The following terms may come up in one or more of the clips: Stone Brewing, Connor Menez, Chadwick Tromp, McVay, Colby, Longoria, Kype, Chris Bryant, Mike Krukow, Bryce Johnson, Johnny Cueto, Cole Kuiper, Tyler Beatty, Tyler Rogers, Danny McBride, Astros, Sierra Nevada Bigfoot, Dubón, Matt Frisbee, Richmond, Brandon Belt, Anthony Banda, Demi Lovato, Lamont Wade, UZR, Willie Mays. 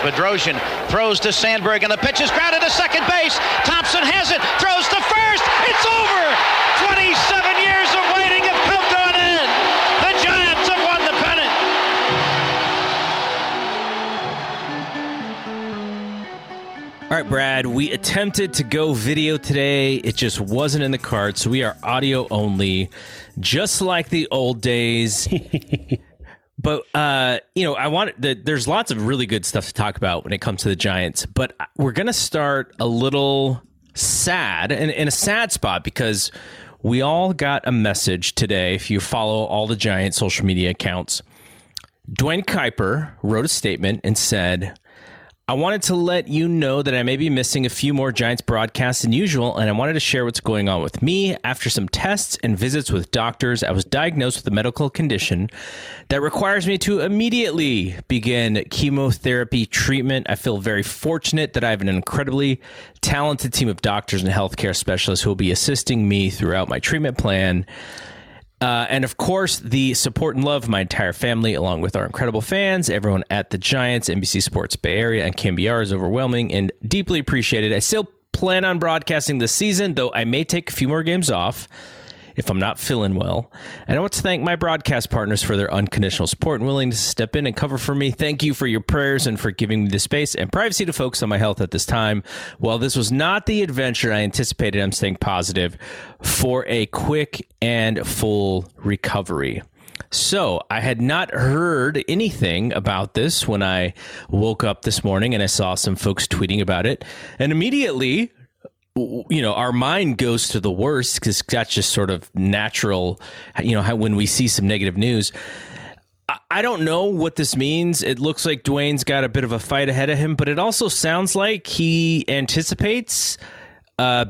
Bedrosian throws to Sandberg, and the pitch is grounded to second base. Thompson has it, throws to first. It's over. 27 years of waiting have built on in. The Giants have won the pennant. All right, Brad, we attempted to go video today. It just wasn't in the cards, so we are audio only, just like the old days. But, I want to, there's lots of really good stuff to talk about when it comes to the Giants, but we're going to start a little sad and in a sad spot because we all got a message today. If you follow all the Giants social media accounts, Duane Kuiper wrote a statement and said, "I wanted to let you know that I may be missing a few more Giants broadcasts than usual, and I wanted to share what's going on with me. After some tests and visits with doctors, I was diagnosed with a medical condition that requires me to immediately begin chemotherapy treatment. I feel very fortunate that I have an incredibly talented team of doctors and healthcare specialists who will be assisting me throughout my treatment plan. And of course, the support and love of my entire family, along with our incredible fans, everyone at the Giants, NBC Sports Bay Area, and KBR is overwhelming and deeply appreciated. I still plan on broadcasting this season, though I may take a few more games off if I'm not feeling well. And I want to thank my broadcast partners for their unconditional support and willingness to step in and cover for me. Thank you for your prayers and for giving me the space and privacy to focus on my health at this time. While this was not the adventure I anticipated, I'm staying positive for a quick and full recovery." So I had not heard anything about this when I woke up this morning, and I saw some folks tweeting about it, and immediately, our mind goes to the worst because that's just sort of natural, how when we see some negative news. I don't know what this means. It looks like Duane's got a bit of a fight ahead of him, but it also sounds like he anticipates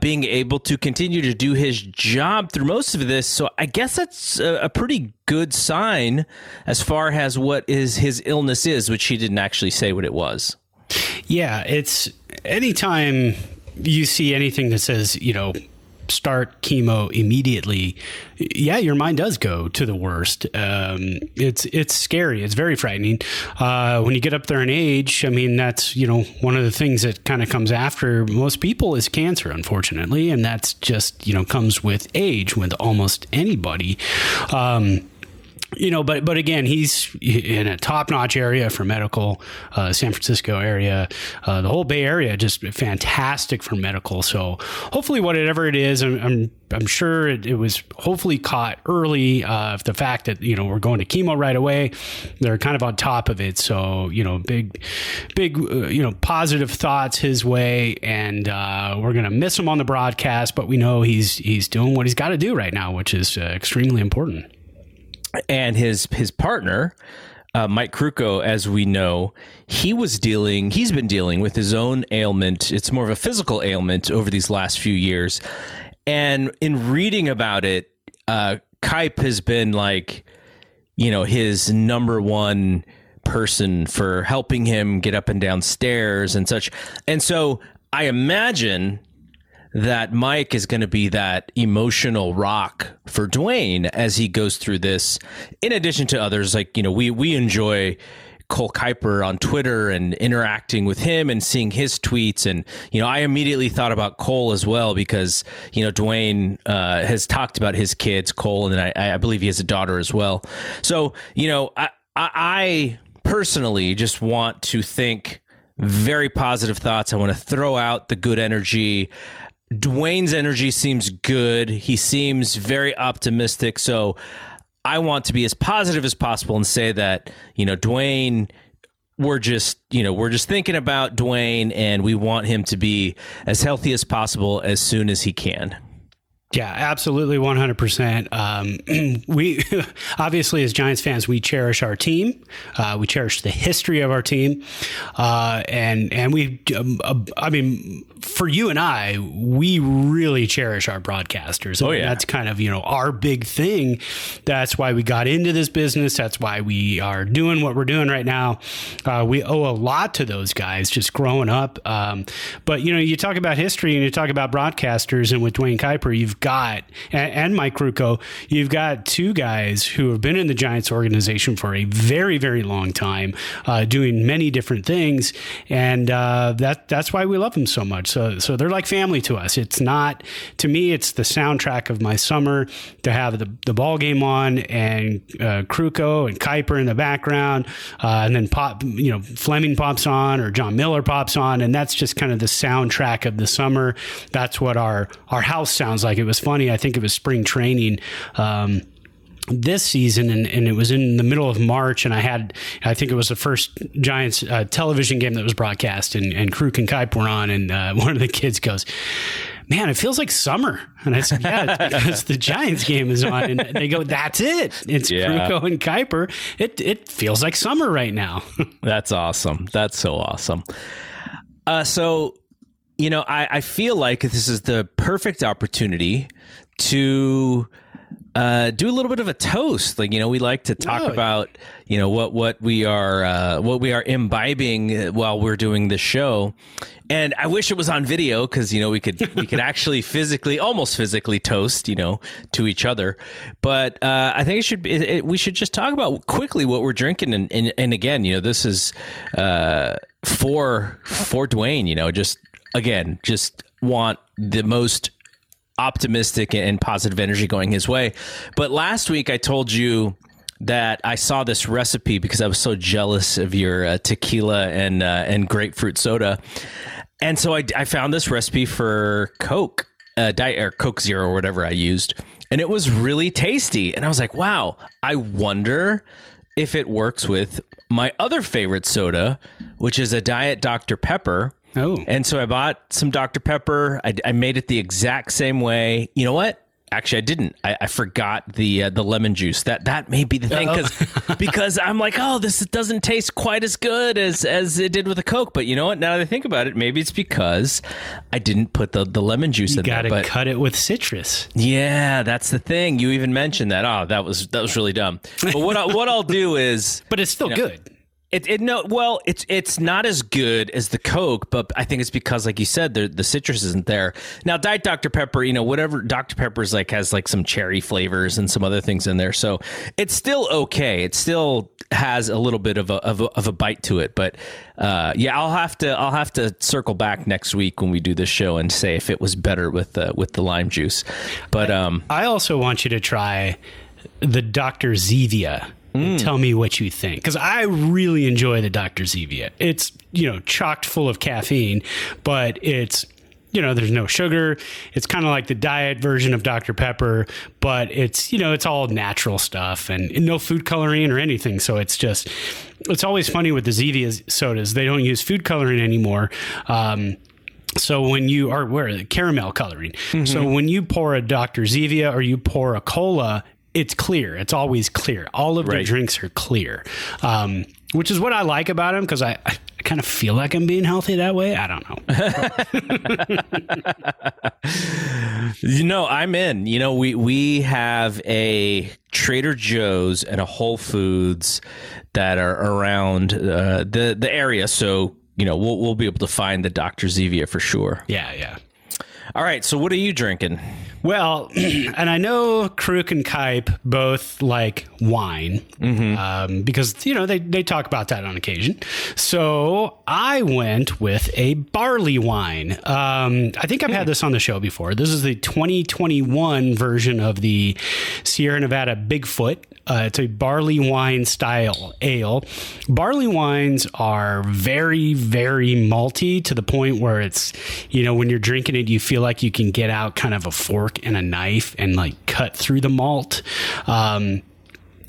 being able to continue to do his job through most of this. So I guess that's a pretty good sign as far as what is his illness is, which he didn't actually say what it was. Yeah, it's anytime you see anything that says, start chemo immediately, yeah, your mind does go to the worst. It's scary. It's very frightening. When you get up there in age, I mean, that's, one of the things that kind of comes after most people is cancer, unfortunately. And that's just, comes with age with almost anybody. But again, he's in a top-notch area for medical, San Francisco area, the whole Bay Area, just fantastic for medical. So hopefully whatever it is, I'm sure it was hopefully caught early. The fact that, we're going to chemo right away, they're kind of on top of it. So, big, positive thoughts his way. And we're going to miss him on the broadcast, but we know he's doing what he's got to do right now, which is extremely important. And his partner, Mike Krukow, as we know, he's been dealing with his own ailment. It's more of a physical ailment over these last few years. And in reading about it, Kype has been like, his number one person for helping him get up and down stairs and such. And so I imagine that Mike is going to be that emotional rock for Duane as he goes through this, in addition to others. Like, we enjoy Cole Kuiper on Twitter and interacting with him and seeing his tweets. And, I immediately thought about Cole as well because, Duane has talked about his kids, Cole, and then I believe he has a daughter as well. So, I personally just want to think very positive thoughts. I want to throw out the good energy. Duane's energy seems good. He seems very optimistic. So I want to be as positive as possible and say that, Duane, we're just thinking about Duane, and we want him to be as healthy as possible as soon as he can. Yeah, absolutely. 100%. We obviously, as Giants fans, we cherish our team. We cherish the history of our team. And we, for you and I, we really cherish our broadcasters. Oh, yeah. That's kind of, our big thing. That's why we got into this business. That's why we are doing what we're doing right now. We owe a lot to those guys just growing up. But, you talk about history and you talk about broadcasters, and with Duane Kuiper, you've you've got, and Mike Krukow, you've got two guys who have been in the Giants organization for a very, very long time, doing many different things. And that's why we love them so much. So they're like family to us. It's not, to me, it's the soundtrack of my summer to have the ball game on, and Krukow and Kuiper in the background, and then Fleming pops on, or John Miller pops on, and that's just kind of the soundtrack of the summer. That's what our house sounds like. It was funny. I think it was spring training this season, and it was in the middle of March, and I think it was the first Giants television game that was broadcast, and Kruk and Kuiper were on, and one of the kids goes, "Man, it feels like summer." And I said, "Yeah, it's because the Giants game is on." And they go, "That's it. It's Krukow and Kuiper. It feels like summer right now." That's awesome. That's so awesome. So, you know, I feel like this is the perfect opportunity to do a little bit of a toast. Like, you know, we like to talk about, you know, what we are imbibing while we're doing this show. And I wish it was on video, because, you know, we could actually almost physically toast, you know, to each other. But I think we should just talk about quickly what we're drinking. And again, you know, this is for Duane, you know, just want the most optimistic and positive energy going his way. But last week I told you that I saw this recipe because I was so jealous of your tequila and grapefruit soda, and so I found this recipe for Coke, Diet or Coke Zero or whatever I used, and it was really tasty. And I was like, wow, I wonder if it works with my other favorite soda, which is a Diet Dr. Pepper. Oh. And so I bought some Dr. Pepper. I made it the exact same way. You know what? Actually, I didn't. I forgot the lemon juice. That may be the thing, because I'm like, oh, this doesn't taste quite as good as it did with the Coke. But you know what? Now that I think about it, maybe it's because I didn't put the lemon juice in there. You got to cut it with citrus. Yeah, that's the thing. You even mentioned that. Oh, that was really dumb. But what I'll do is, but it's still good. It's not as good as the Coke, but I think it's because, like you said, the citrus isn't there. Now, Diet Dr. Pepper, you know, whatever Dr. Pepper's like, has like some cherry flavors and some other things in there, so it's still okay. It still has a little bit of a bite to it, but yeah, I'll have to circle back next week when we do this show and say if it was better with the lime juice. But I also want you to try the Dr. Zevia. Tell me what you think, because I really enjoy the Dr. Zevia. It's, you know, chocked full of caffeine, but it's, you know, there's no sugar. It's kind of like the diet version of Dr. Pepper, but it's, you know, it's all natural stuff and no food coloring or anything. So it's just, it's always funny with the Zevia sodas. They don't use food coloring anymore. So when you are caramel coloring. Mm-hmm. So when you pour a Dr. Zevia or you pour a cola, it's clear. It's always clear. All of the drinks are clear, which is what I like about them, because I kind of feel like I'm being healthy that way. I don't know. You know, I'm in. You know, we have a Trader Joe's and a Whole Foods that are around the area. So, you know, we'll be able to find the Dr. Zevia for sure. Yeah, yeah. All right, so what are you drinking? Well, and I know Kruk and Kuiper both like wine, mm-hmm. Because, you know, they talk about that on occasion. So I went with a barley wine. I think I've had this on the show before. This is the 2021 version of the Sierra Nevada Bigfoot. It's a barley wine style ale. Barley wines are very, very malty, to the point where it's, you know, when you're drinking it, you feel like you can get out kind of a fork and a knife and like cut through the malt.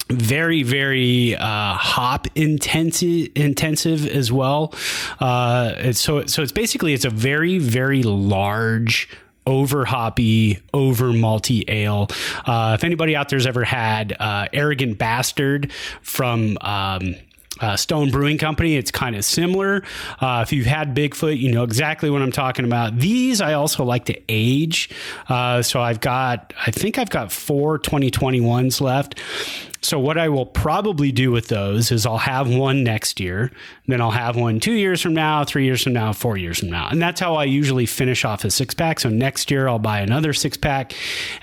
Very, very hop intensive as well. So it's basically, it's a very, very large, over hoppy, over malty ale. If anybody out there's ever had Arrogant Bastard from Stone Brewing Company, it's kind of similar. If you've had Bigfoot, you know exactly what I'm talking about. These I also like to age. So I think I've got four 2021s left. So what I will probably do with those is I'll have one next year, then I'll have one 2 years from now, 3 years from now, 4 years from now. And that's how I usually finish off a six pack. So next year I'll buy another six pack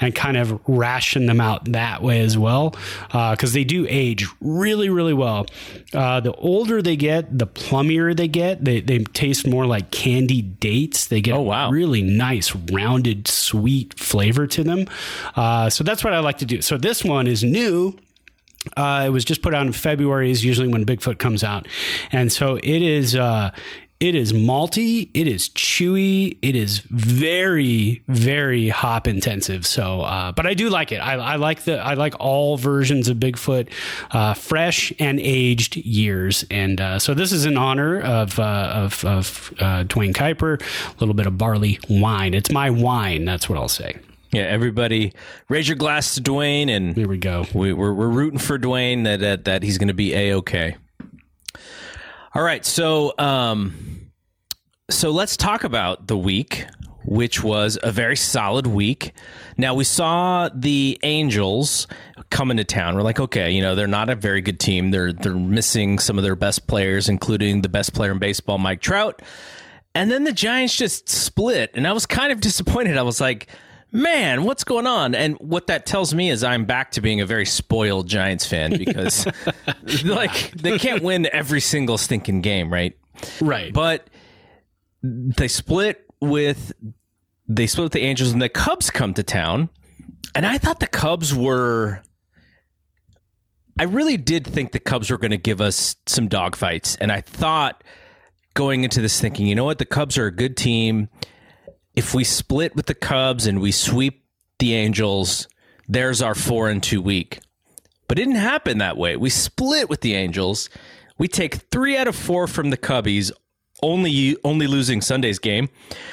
and kind of ration them out that way as well. Cause they do age really, really well. The older they get, the plummier they get. They taste more like candied dates. They get a really nice rounded, sweet flavor to them. So that's what I like to do. So this one is new. It was just put out in February, is usually when Bigfoot comes out. And so it is malty, it is chewy, it is very, very hop intensive. So, but I do like it. I like all versions of Bigfoot, fresh and aged years. And, so this is in honor of Duane Kuiper, a little bit of barley wine. It's my wine. That's what I'll say. Yeah, everybody, raise your glass to Duane, and here we go. We're rooting for Duane that he's going to be A-OK. All right, so let's talk about the week, which was a very solid week. Now, we saw the Angels come into town. We're like, okay, you know, they're not a very good team. They're missing some of their best players, including the best player in baseball, Mike Trout. And then the Giants just split, and I was kind of disappointed. I was like, man, what's going on? And what that tells me is I'm back to being a very spoiled Giants fan, because like they can't win every single stinking game, right? Right. But they split with the Angels, and the Cubs come to town. And I thought the Cubs were, I really did think the Cubs were going to give us some dogfights. And I thought going into this thinking, you know what? The Cubs are a good team. If we split with the Cubs and we sweep the Angels, there's our 4-2 week. But it didn't happen that way. We split with the Angels. We take 3 out of 4 from the Cubbies, only losing Sunday's game,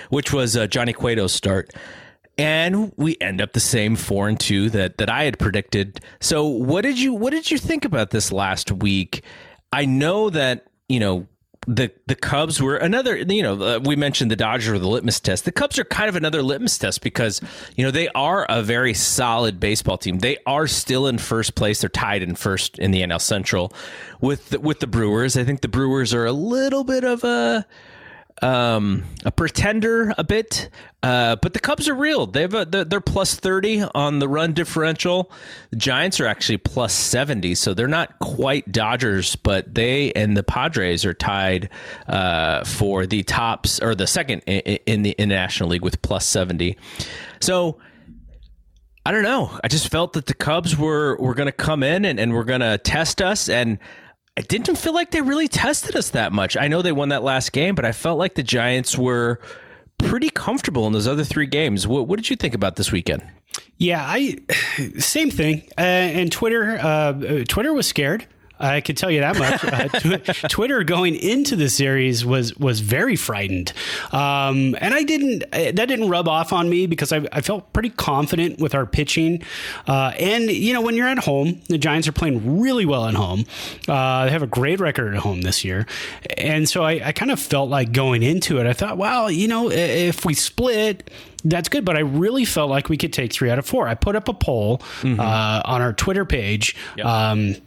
which was Johnny Cueto's start. And we end up the same 4-2 that I had predicted. So what did you think about this last week? I know that, you know, the Cubs were another, you know, we mentioned the Dodgers were the litmus test. The Cubs are kind of another litmus test because, you know, they are a very solid baseball team. They are still in first place. They're tied in first in the NL Central with the Brewers. I think the Brewers are a little bit of a pretender a bit, but the Cubs are real. They're plus 30 on the run differential. The Giants are actually plus 70, so they're not quite Dodgers, but they and the Padres are tied for the tops or the second in the National League with plus 70. So I don't know. I just felt that the Cubs were going to come in and were going to test us, and I didn't feel like they really tested us that much. I know they won that last game, but I felt like the Giants were pretty comfortable in those other 3 games. What did you think about this weekend? Yeah, same thing. And Twitter was scared. I could tell you that much. Twitter going into the series was very frightened. And that didn't rub off on me because I felt pretty confident with our pitching. And you know, when you're at home, the Giants are playing really well at home. They have a great record at home this year. And so I kind of felt like going into it, I thought, well, you know, if we split, that's good, but I really felt like we could take 3 out of 4. I put up a poll on our Twitter page. Yep.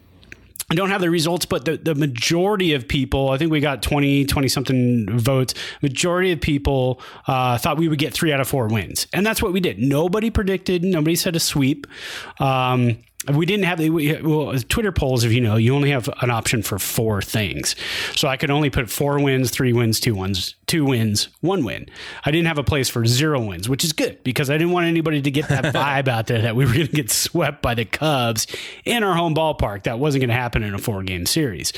I don't have the results, but the majority of people, I think we got 20-something votes. Majority of people thought we would get 3 out of 4 wins. And that's what we did. Nobody predicted. Nobody said a sweep. We didn't have Twitter polls, if you know, you only have an option for 4 things. So I could only put 4 wins, 3 wins, 2 wins, 2 wins, 1 win. I didn't have a place for 0 wins, which is good because I didn't want anybody to get that vibe out there that we were going to get swept by the Cubs in our home ballpark. That wasn't going to happen in a 4-game series.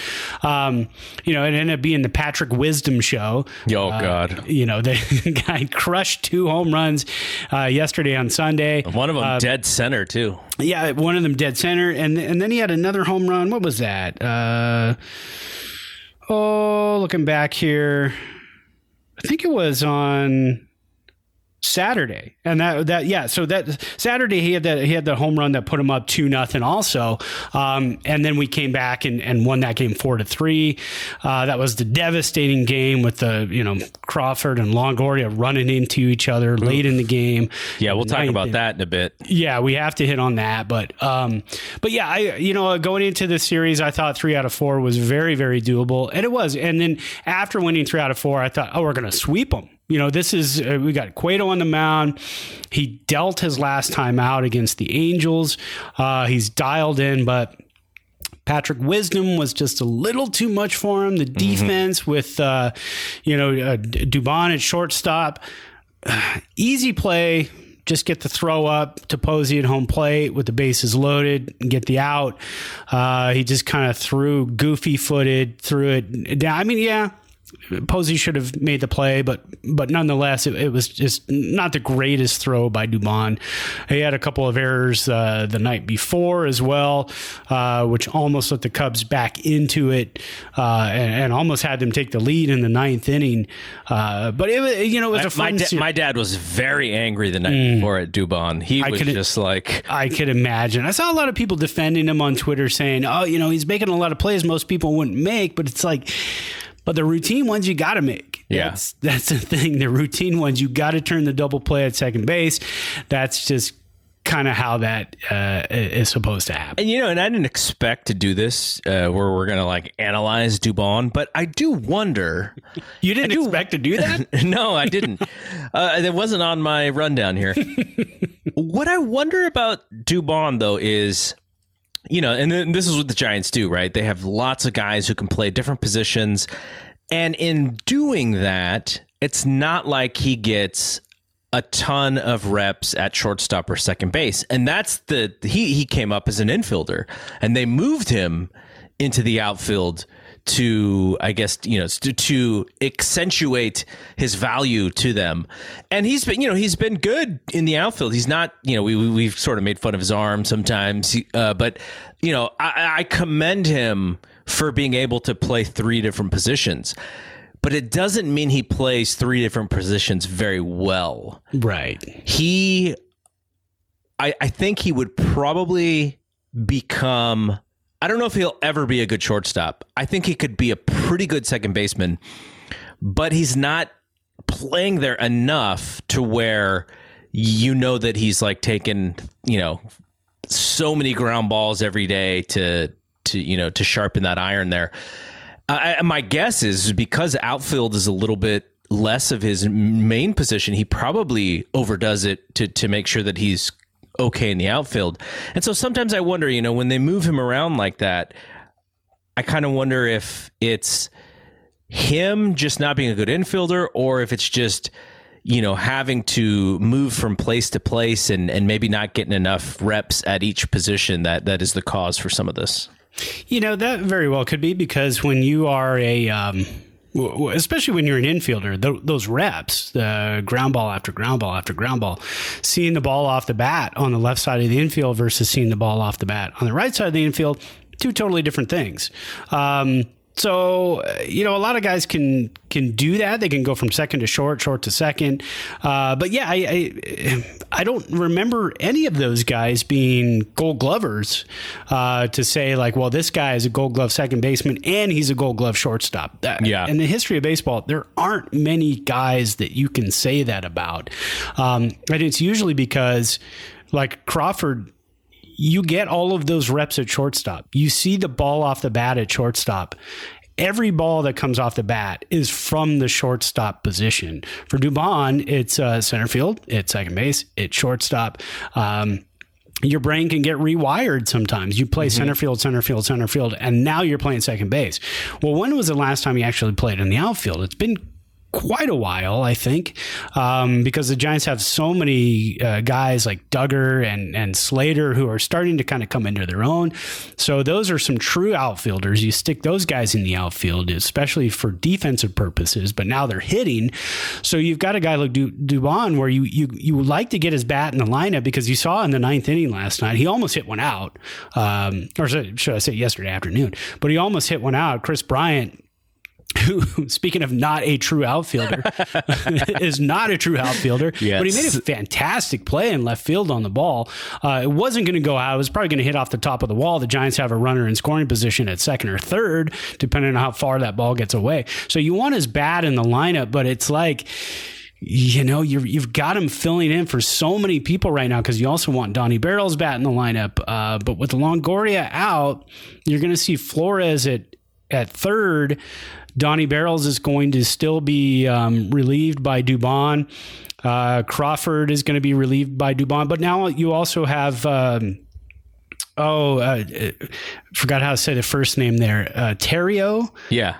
You know, it ended up being the Patrick Wisdom show. Oh, God. You know, the guy crushed 2 home runs yesterday on Sunday. One of them dead center, too. Yeah, one of them dead center, and then he had another home run. What was that? Looking back here, I think it was on Saturday, and that Saturday he had the home run that put him up 2-0 also, and then we came back and won that game 4-3. That was the devastating game with the, you know, Crawford and Longoria running into each other late in the game. Yeah, we'll talk about that in a bit. Yeah, we have to hit on that. But yeah, I going into this series, I thought 3 out of 4 was very, very doable. And it was. And then after winning 3 out of 4, I thought, oh, we're going to sweep them. You know, this is, we got Cueto on the mound. He dealt his last time out against the Angels. He's dialed in, but Patrick Wisdom was just a little too much for him. The defense with, Dubón at shortstop, easy play. Just get the throw up to Posey at home plate with the bases loaded and get the out. He just kind of threw goofy footed, threw it down. I mean, yeah. Posey should have made the play, but nonetheless, it was just not the greatest throw by Dubón. He had a couple of errors the night before as well, which almost let the Cubs back into it and almost had them take the lead in the ninth inning. But it was a fun series. My dad was very angry the night before at Dubón. I could imagine. I saw a lot of people defending him on Twitter saying, "Oh, he's making a lot of plays most people wouldn't make," but it's like. But the routine ones you got to make. Yeah. That's the thing. The routine ones, you got to turn the double play at second base. That's just kind of how that is supposed to happen. And, and I didn't expect to do this where we're going to analyze Dubón, but I do wonder. You didn't expect to do that? No, I didn't. It wasn't on my rundown here. What I wonder about Dubón, though, is... and then this is what the Giants do, right? They have lots of guys who can play different positions. And in doing that, it's not like he gets a ton of reps at shortstop or second base. And that's he came up as an infielder and they moved him into the outfield to, I guess, to accentuate his value to them. And he's been good in the outfield. He's not, we've sort of made fun of his arm sometimes. But I commend him for being able to play 3 different positions. But it doesn't mean he plays 3 different positions very well. Right. I think he would probably become... I don't know if he'll ever be a good shortstop. I think he could be a pretty good second baseman, but he's not playing there enough to where that he's taking, so many ground balls every day to sharpen that iron there. My guess is because outfield is a little bit less of his main position, he probably overdoes it to make sure that he's okay in the outfield. And so sometimes I wonder, when they move him around like that, I kind of wonder if it's him just not being a good infielder or if it's just, having to move from place to place and maybe not getting enough reps at each position that is the cause for some of this. That very well could be, because when you are especially when you're an infielder, those reps, the ground ball after ground ball after ground ball, seeing the ball off the bat on the left side of the infield versus seeing the ball off the bat on the right side of the infield, 2 totally different things. So, a lot of guys can do that. They can go from second to short, short to second. But yeah, I don't remember any of those guys being Gold Glovers to say this guy is a Gold Glove second baseman and he's a Gold Glove shortstop. Yeah. In the history of baseball, there aren't many guys that you can say that about. And it's usually because Crawford, you get all of those reps at shortstop. You see the ball off the bat at shortstop. Every ball that comes off the bat is from the shortstop position. For Dubón, it's center field, it's second base, it's shortstop. Your brain can get rewired sometimes. You play center field, and now you're playing second base. Well, when was the last time you actually played in the outfield? It's been quite a while, I think, because the Giants have so many guys like Duggar and Slater who are starting to kind of come into their own. So those are some true outfielders. You stick those guys in the outfield, especially for defensive purposes, but now they're hitting. So you've got a guy like Dubón where you like to get his bat in the lineup, because you saw in the ninth inning last night, he almost hit one out, or should I say yesterday afternoon, but he almost hit one out. Chris Bryant who, speaking of not a true outfielder, is not a true outfielder, yes. But he made a fantastic play in left field on the ball. It wasn't going to go out. It was probably going to hit off the top of the wall. The Giants have a runner in scoring position at second or third, depending on how far that ball gets away. So you want his bat in the lineup, but it's like, you know, you've got him filling in for so many people right now because you also want Donnie Barrel's bat in the lineup. But with Longoria out, you're going to see Flores at third. Donnie Barrels is going to still be relieved by Dubón. Crawford is going to be relieved by Dubón. But now you also have, forgot how to say the first name there. Thairo. Yeah.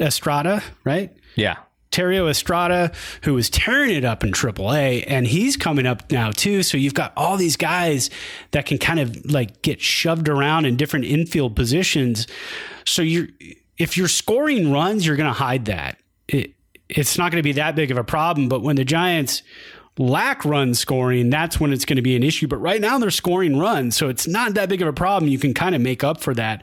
Estrada, right? Yeah. Thairo Estrada, who was tearing it up in AAA, and he's coming up now too. So you've got all these guys that can kind of like get shoved around in different infield positions. So if you're scoring runs, you're going to hide that. It's not going to be that big of a problem. But when the Giants lack run scoring, that's when it's going to be an issue. But right now they're scoring runs, so it's not that big of a problem. You can kind of make up for that.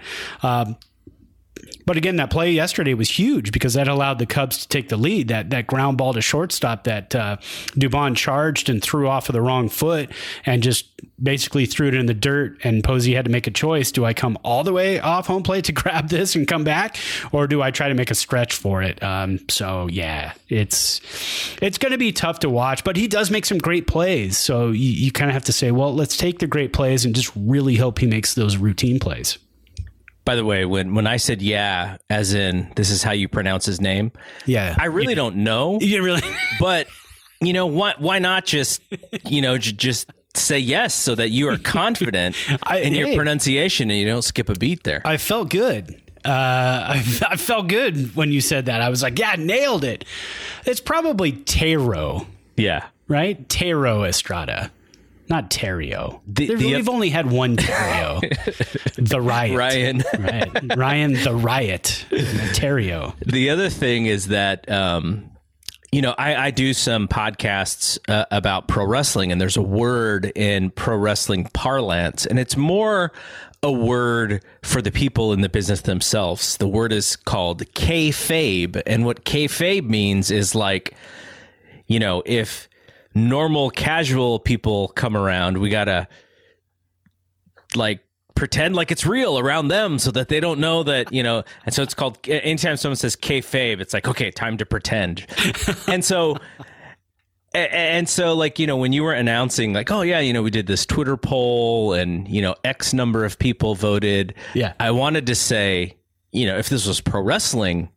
But again, that play yesterday was huge because that allowed the Cubs to take the lead. That ground ball to shortstop that Dubón charged and threw off of the wrong foot and just basically threw it in the dirt. And Posey had to make a choice. Do I come all the way off home plate to grab this and come back? Or do I try to make a stretch for it? So, yeah, it's going to be tough to watch. But he does make some great plays. So you kind of have to say, well, let's take the great plays and just really hope he makes those routine plays. By the way, when I said yeah, as in this is how you pronounce his name, yeah, I really don't know. You really, but you know what? Why not just just say yes so that you are confident in your pronunciation and you don't skip a beat there. I felt good. I felt good when you said that. I was like, yeah, nailed it. It's probably Thairo. Yeah, right, Thairo Estrada. Not Thairo. We've only had one Thairo. The Riot. Ryan. Right. Ryan the Riot. Thairo. The other thing is that, I do some podcasts about pro wrestling, and there's a word in pro wrestling parlance, and it's more a word for the people in the business themselves. The word is called kayfabe, and what kayfabe means is like, if normal casual people come around, we gotta like pretend like it's real around them so that they don't know that, and so it's called, anytime someone says kayfabe, it's like, okay, time to pretend. And so like, when you were announcing like, oh yeah, we did this Twitter poll and, X number of people voted. Yeah. I wanted to say, if this was pro wrestling,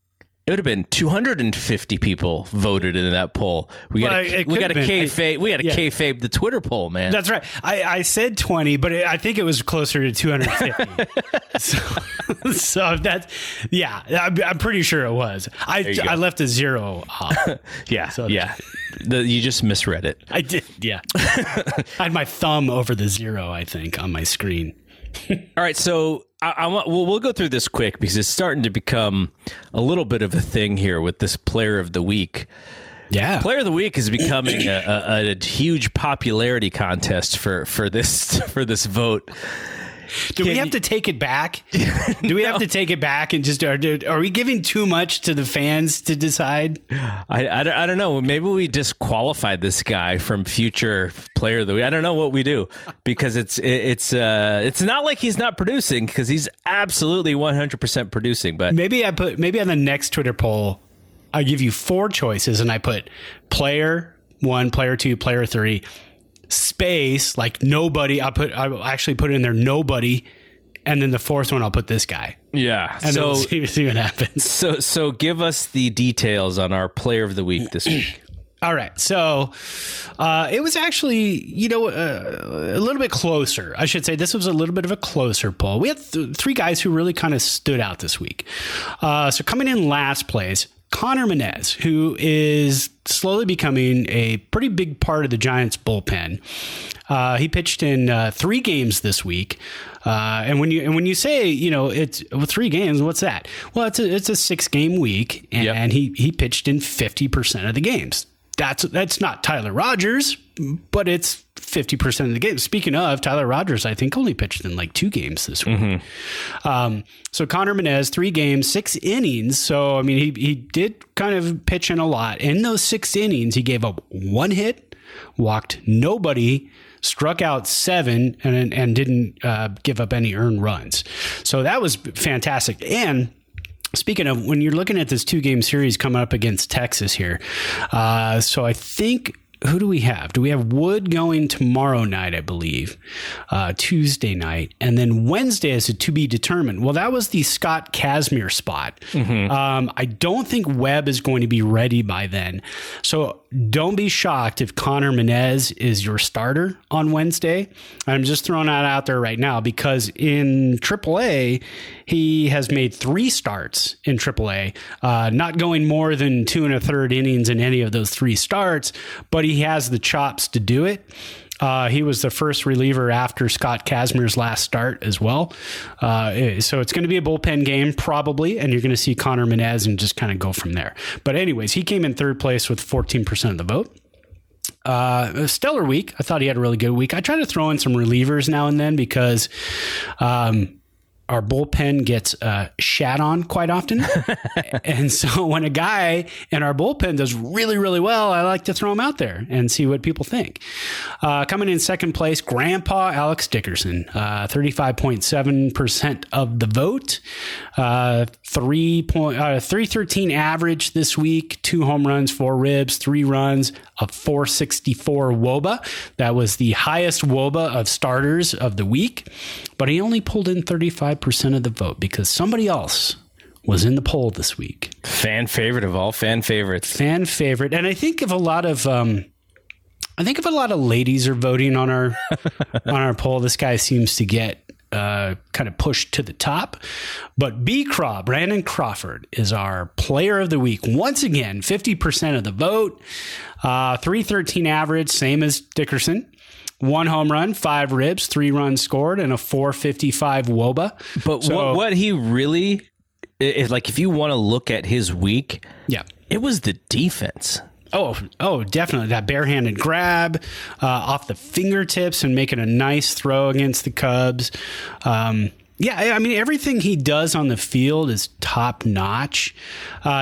it would have been 250 people voted in that poll. We got to kayfabe the Twitter poll, man. That's right. I said 20, but I think it was closer to 250. so that's, yeah, I'm pretty sure it was. I left a zero off. Yeah. So yeah. You just misread it. I did. Yeah. I had my thumb over the zero, I think, on my screen. All right. So we'll go through this quick because it's starting to become a little bit of a thing here with this player of the week. Yeah. Player of the week is becoming a huge popularity contest for this vote. Do we have to take it back? Do we have to take it back and just are we giving too much to the fans to decide? I don't know. Maybe we disqualified this guy from future player of the week. I don't know what we do because it's not like he's not producing because he's absolutely 100% producing. But maybe on the next Twitter poll, I give you four choices and I put player 1, player 2, player 3. Space, like nobody. I actually put in there nobody, and then the fourth one I'll put this guy. Yeah. And so then we'll see what happens. So give us the details on our player of the week this week. All right. So it was actually a little bit closer. I should say this was a little bit of a closer poll. We had three guys who really kind of stood out this week. So coming in last place, Connor Menez, who is slowly becoming a pretty big part of the Giants bullpen. He pitched in 3 games this week. And when you say, it's 3 games, what's that? Well, it's a 6-game week and, yep. And he pitched in 50% of the games. That's not Tyler Rogers, but it's 50% of the game. Speaking of, Tyler Rogers, I think, only pitched in like 2 games this week. Mm-hmm. So Connor Menez, 3 games, 6 innings. So, I mean, he did kind of pitch in a lot. In those 6 innings, he gave up 1 hit, walked nobody, struck out 7, and didn't give up any earned runs. So that was fantastic. And speaking of, when you're looking at this 2-game series coming up against Texas here, so I think, who do we have? Do we have Wood going tomorrow night, I believe, Tuesday night, and then Wednesday is a to be determined. Well, that was the Scott Kazmir spot. Mm-hmm. I don't think Webb is going to be ready by then. So don't be shocked if Connor Menez is your starter on Wednesday. I'm just throwing that out there right now because in AAA, he has made 3 starts in AAA, not going more than 2 1/3 innings in any of those 3 starts, but he has the chops to do it. He was the first reliever after Scott Kazmir's last start as well. So it's going to be a bullpen game probably, and you're going to see Connor Menez and just kind of go from there. But anyways, he came in 3rd place with 14% of the vote. A stellar week. I thought he had a really good week. I try to throw in some relievers now and then because our bullpen gets shat on quite often. And so when a guy in our bullpen does really, really well, I like to throw him out there and see what people think. Coming in 2nd place, Grandpa Alex Dickerson, 35.7% of the vote, 313 average this week, 2 home runs, 4 RBIs, 3 runs, a 464 WOBA. That was the highest WOBA of starters of the week, but he only pulled in 35% of the vote because somebody else was in the poll this week. Fan favorite of all fan favorites. Fan favorite. And I think of a lot of ladies are voting on our on our poll. This guy seems to get kind of pushed to the top. But B-Craw, Brandon Crawford, is our player of the week. Once again, 50% of the vote, 313 average, same as Dickerson. 1 home run, 5 RBIs, 3 runs scored, and a 455 WOBA. But so, what he really is like, if you want to look at his week, yeah, it was the defense. Oh, definitely. That barehanded grab off the fingertips and making a nice throw against the Cubs. Yeah, I mean, everything he does on the field is top notch.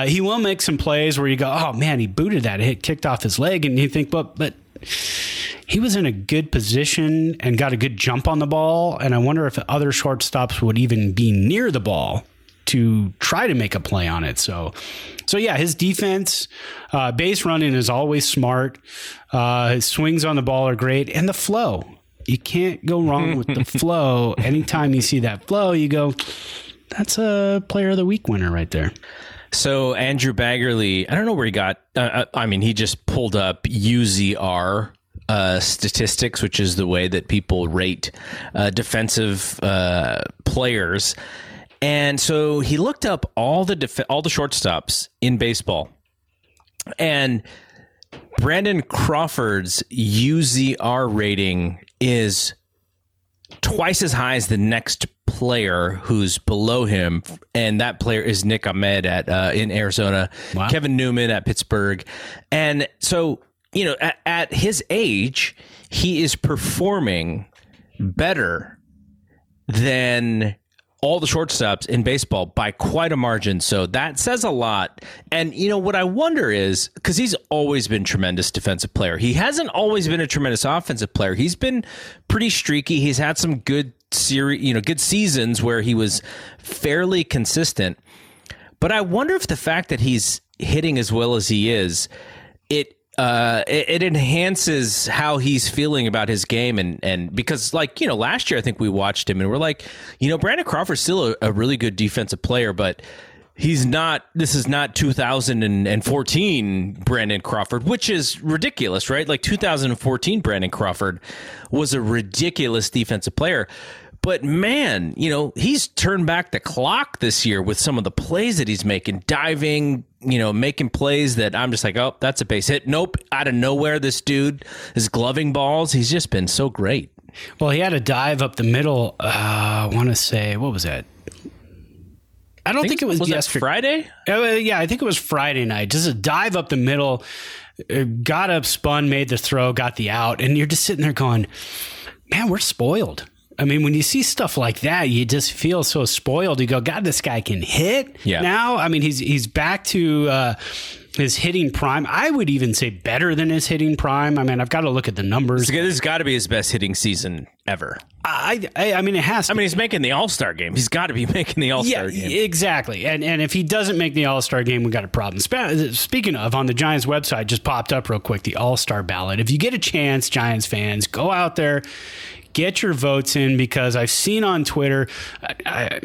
He will make some plays where you go, oh, man, he booted that. It kicked off his leg. And you think, but he was in a good position and got a good jump on the ball. And I wonder if other shortstops would even be near the ball to try to make a play on it. So yeah, his defense, base running is always smart. His swings on the ball are great. And the flow, you can't go wrong with the flow. Anytime you see that flow, you go, that's a player of the week winner right there. So Andrew Baggerly, I don't know where he got, I mean, he just pulled up UZR statistics, which is the way that people rate defensive players. And so he looked up all the shortstops in baseball, and Brandon Crawford's UZR rating is twice as high as the next player who's below him, and that player is Nick Ahmed at in Arizona, wow. Kevin Newman at Pittsburgh, and so you know at his age, he is performing better than all the shortstops in baseball by quite a margin. So that says a lot. And, you know, what I wonder is, because he's always been a tremendous defensive player. He hasn't always been a tremendous offensive player. He's been pretty streaky. He's had some good series, you know, good seasons where he was fairly consistent. But I wonder if the fact that he's hitting as well as he is, it enhances how he's feeling about his game. And because, like, you know, last year, I think we watched him and we're like, you know, Brandon Crawford's still a really good defensive player, but he's not, this is not 2014 Brandon Crawford, which is ridiculous, right? Like 2014 Brandon Crawford was a ridiculous defensive player. But man, you know, he's turned back the clock this year with some of the plays that he's making, diving, you know, making plays that I'm just like, oh, that's a base hit. Nope. Out of nowhere, this dude is gloving balls. He's just been so great. Well, he had a dive up the middle. I want to say, what was that? I don't think it was yesterday. Friday? Yeah, I think it was Friday night. Just a dive up the middle, got up, spun, made the throw, got the out. And you're just sitting there going, man, we're spoiled. I mean, when you see stuff like that, you just feel so spoiled. You go, God, this guy can hit now. I mean, he's back to his hitting prime. I would even say better than his hitting prime. I mean, I've got to look at the numbers. This has got to be his best hitting season ever. I mean, it has to. I mean, he's making the All-Star game. He's got to be making the All-Star game. Yeah, exactly. And if he doesn't make the All-Star game, we got a problem. Speaking of, on the Giants website, just popped up real quick, the All-Star ballot. If you get a chance, Giants fans, go out there, get your votes in, because I've seen on Twitter, I've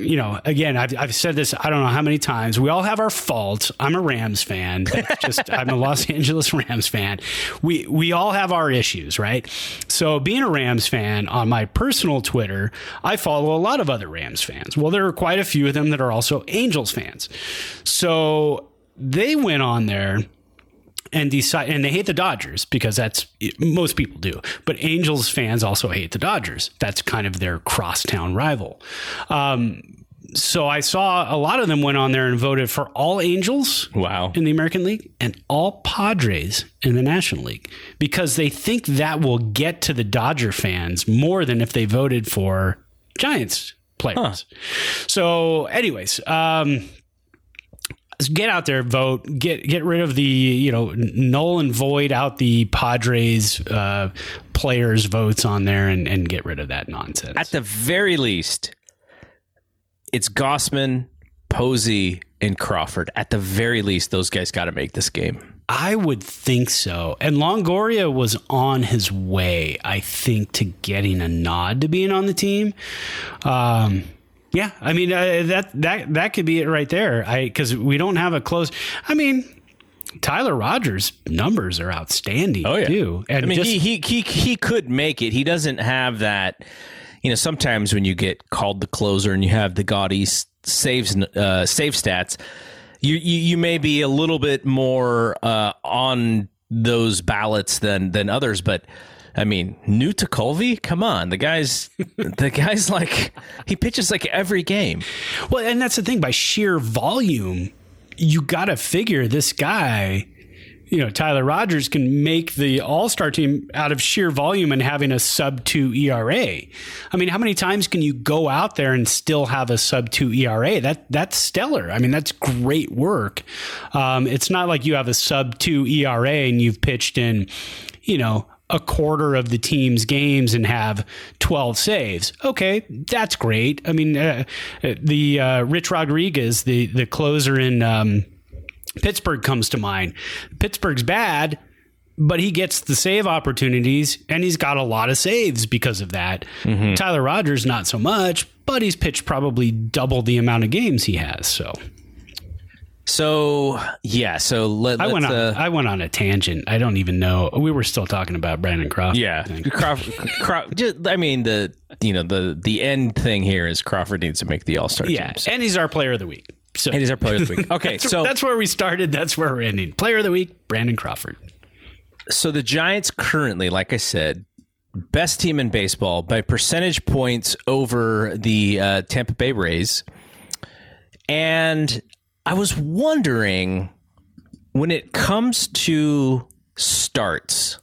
said this, I don't know how many times, we all have our faults. I'm a Rams fan. That's just, I'm a Los Angeles Rams fan. We all have our issues, right? So being a Rams fan, on my personal Twitter, I follow a lot of other Rams fans. Well, there are quite a few of them that are also Angels fans. So they went on there and decide, and they hate the Dodgers, because that's, most people do, but Angels fans also hate the Dodgers. That's kind of their crosstown rival. So I saw a lot of them went on there and voted for all Angels in the American League and all Padres in the National League, because they think that will get to the Dodger fans more than if they voted for Giants players. So anyways, get out there, vote, get rid of the, null and void out the Padres players' votes on there, and get rid of that nonsense. At the very least, it's Gausman, Posey, and Crawford. At the very least, those guys got to make this game. I would think so. And Longoria was on his way, I think, to getting a nod to being on the team. Yeah, I mean, that could be it right there. Because we don't have a close. I mean, Tyler Rogers' numbers are outstanding too. And I mean, he could make it. He doesn't have that. You know, sometimes when you get called the closer and you have the gaudy save stats, you may be a little bit more on those ballots than others, but. I mean, new to Colby? Come on. The guy's like, he pitches like every game. Well, and that's the thing. By sheer volume, you got to figure this guy, Tyler Rogers, can make the All-Star team out of sheer volume and having a sub-2 ERA. I mean, how many times can you go out there and still have a sub-2 ERA? That's stellar. I mean, that's great work. It's not like you have a sub-2 ERA and you've pitched in, a quarter of the team's games and have 12 saves. Okay, that's great. I mean, Rich Rodriguez, the closer in Pittsburgh, comes to mind. Pittsburgh's bad, but he gets the save opportunities, and he's got a lot of saves because of that. Mm-hmm. Tyler Rogers, not so much, but he's pitched probably double the amount of games he has, so... I went on a tangent. I don't even know. We were still talking about Brandon Crawford. Yeah, Crawford. The end thing here is Crawford needs to make the All-Star team. Yeah, so. And he's our player of the week. Okay, so that's where we started. That's where we're ending. Player of the week, Brandon Crawford. So the Giants currently, like I said, best team in baseball by percentage points over the Tampa Bay Rays, and. I was wondering, when it comes to starts,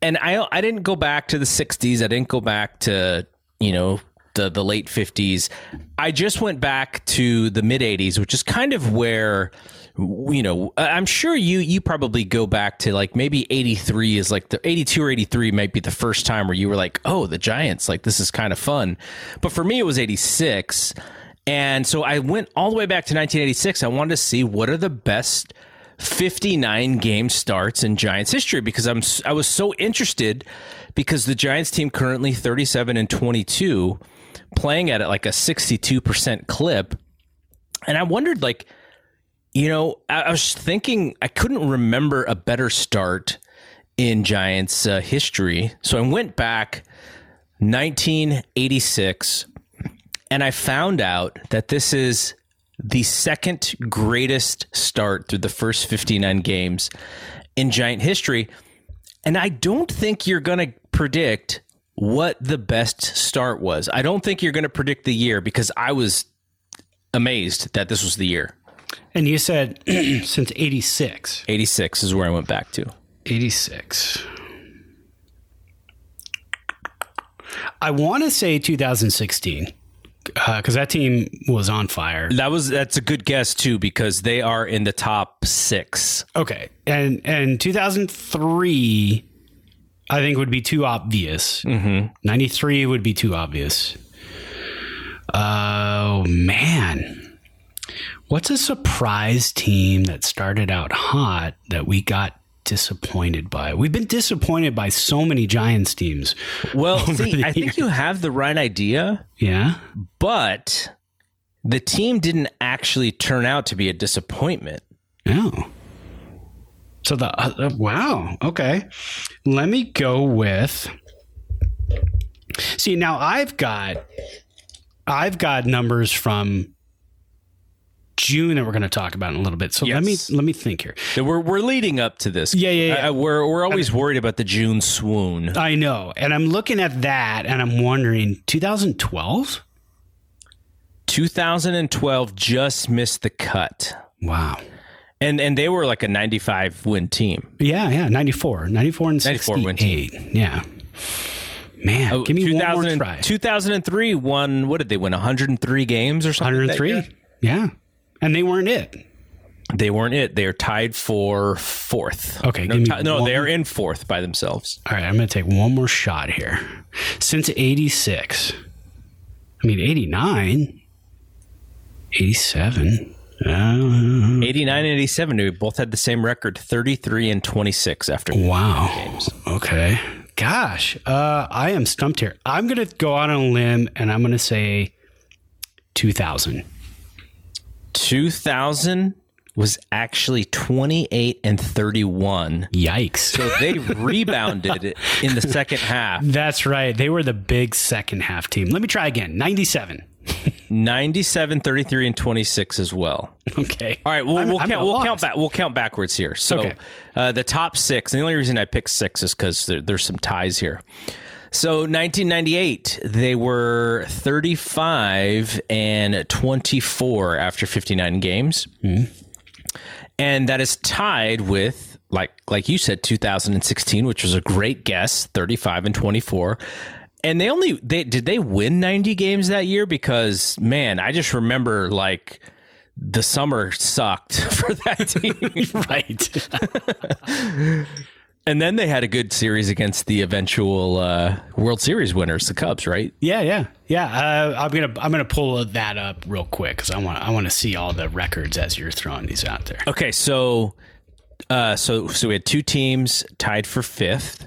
and I didn't go back to the 60s. I didn't go back to, the late 50s. I just went back to the mid 80s, which is kind of where, I'm sure you probably go back to, like, maybe 83 is like the 82 or 83 might be the first time where you were like, oh, the Giants, like, this is kind of fun. But for me, it was 86. And so I went all the way back to 1986. I wanted to see what are the best 59 game starts in Giants history, because I was so interested, because the Giants team currently 37-22, playing at like a 62% clip. And I wondered, like, I was thinking I couldn't remember a better start in Giants history. So I went back 1986. And I found out that this is the second greatest start through the first 59 games in Giant history. And I don't think you're going to predict what the best start was. I don't think you're going to predict the year, because I was amazed that this was the year. And you said since 86. 86 is where I went back to. 86. I want to say 2016 because that team was on fire. That's a good guess too, because they are in the top six. Okay, and 2003, I think would be too obvious. Mm-hmm. 93 would be too obvious. Oh man, what's a surprise team that started out hot that we got disappointed by? We've been disappointed by so many Giants teams. Well, see, I think you have the right idea. Yeah. But the team didn't actually turn out to be a disappointment. Oh. So the, wow. Okay. Let me go with, see, now I've got numbers from June that we're going to talk about in a little bit. So yes. let me think here. We're leading up to this. Yeah. We're always worried about the June swoon. I know. And I'm looking at that and I'm wondering, 2012? 2012 just missed the cut. Wow. And they were like a 95 win team. Yeah. 94 and 68. Yeah. Man, give me one more try. 2003 won, what did they win? 103 games or something? 103? Yeah. And they weren't it. They're tied for fourth. Okay. No, they're in fourth by themselves. All right. I'm going to take one more shot here. Since 86. I mean, 89. 87. 89 and 87, we both had the same record, 33 and 26 after. Wow. Games. Okay. Gosh, I am stumped here. I'm going to go out on a limb and I'm going to say 2000. 2000 was actually 28 and 31. Yikes. So they rebounded in the second half. That's right. They were the big second half team. Let me try again. 97. 97, 33, and 26 as well. Okay. All right. We'll count backwards here. So okay. The top six, and the only reason I picked six is because there's some ties here. So 1998, they were 35 and 24 after 59 games. Mm-hmm. And that is tied with, like you said, 2016, which was a great guess, 35 and 24. And did they win 90 games that year? Because man, I just remember like the summer sucked for that team, right? And then they had a good series against the eventual World Series winners, the Cubs, right? Yeah. I'm gonna pull that up real quick because I want to see all the records as you're throwing these out there. Okay, so we had two teams tied for fifth.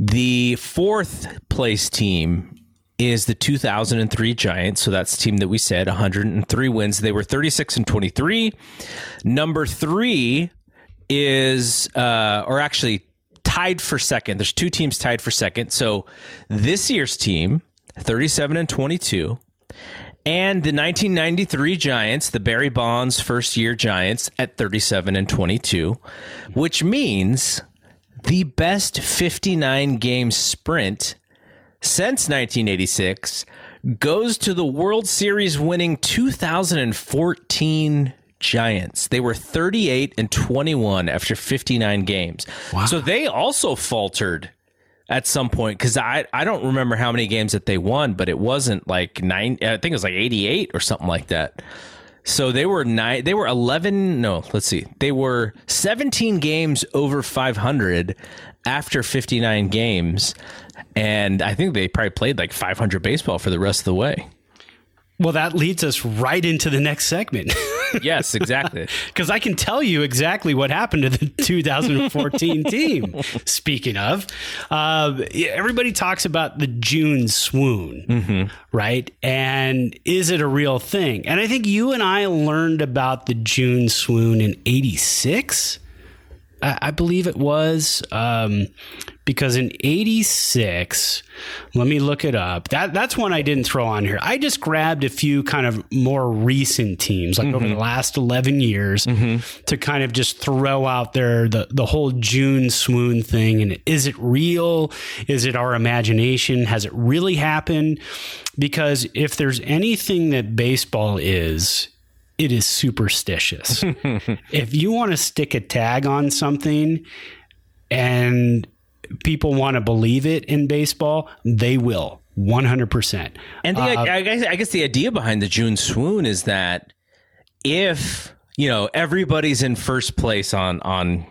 The fourth place team is the 2003 Giants. So that's the team that we said, 103 wins. They were 36 and 23. Number three is, or actually tied for second. There's two teams tied for second. So this year's team, 37 and 22. And the 1993 Giants, the Barry Bonds first year Giants at 37 and 22, which means the best 59-game sprint since 1986 goes to the World Series winning 2014 Giants. They were 38 and 21 after 59 games. Wow. So they also faltered at some point because I don't remember how many games that they won, but it wasn't like 9. I think it was like 88 or something like that. So they were 17 games over 500 after 59 games. And I think they probably played like 500 baseball for the rest of the way. Well, that leads us right into the next segment. Yes, exactly. Because I can tell you exactly what happened to the 2014 team. Speaking of, everybody talks about the June swoon, mm-hmm. right? And is it a real thing? And I think you and I learned about the June swoon in 86. I believe it was, because in 86, let me look it up. That's one I didn't throw on here. I just grabbed a few kind of more recent teams, like over the last 11 years, to kind of just throw out there the whole June swoon thing. And is it real? Is it our imagination? Has it really happened? Because if there's anything that baseball is, it is superstitious. If you want to stick a tag on something and people want to believe it in baseball, they will 100%. And I guess the idea behind the June swoon is that if, you know, everybody's in first place on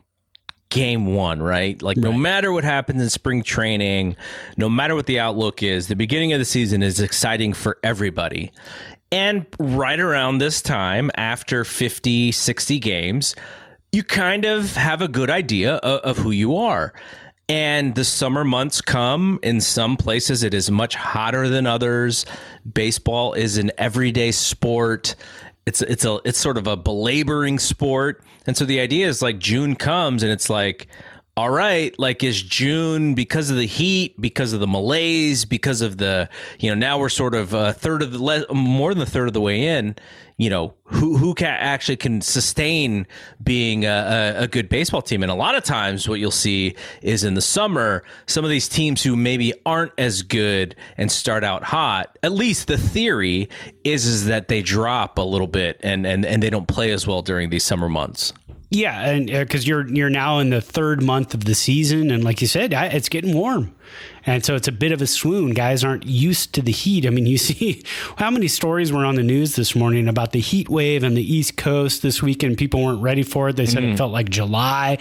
game one, right? Like, no matter what happens in spring training, no matter what the outlook is, the beginning of the season is exciting for everybody. And right around this time, after 50, 60 games, you kind of have a good idea of who you are. And the summer months come. In some places, it is much hotter than others. Baseball is an everyday sport. It's sort of a belaboring sport. And so the idea is, like, June comes and it's like, all right, like, is June, because of the heat, because of the malaise, because of the, you know, now we're sort of a third of the, more than a third of the way in, you know, who can actually sustain being a good baseball team. And a lot of times what you'll see is in the summer, some of these teams who maybe aren't as good and start out hot, at least the theory is that they drop a little bit and they don't play as well during these summer months. Yeah, and because you're now in the third month of the season, and like you said, it's getting warm, and so it's a bit of a swoon. Guys aren't used to the heat. I mean, you see how many stories were on the news this morning about the heat wave on the East Coast this weekend. People weren't ready for it. They said it felt like July.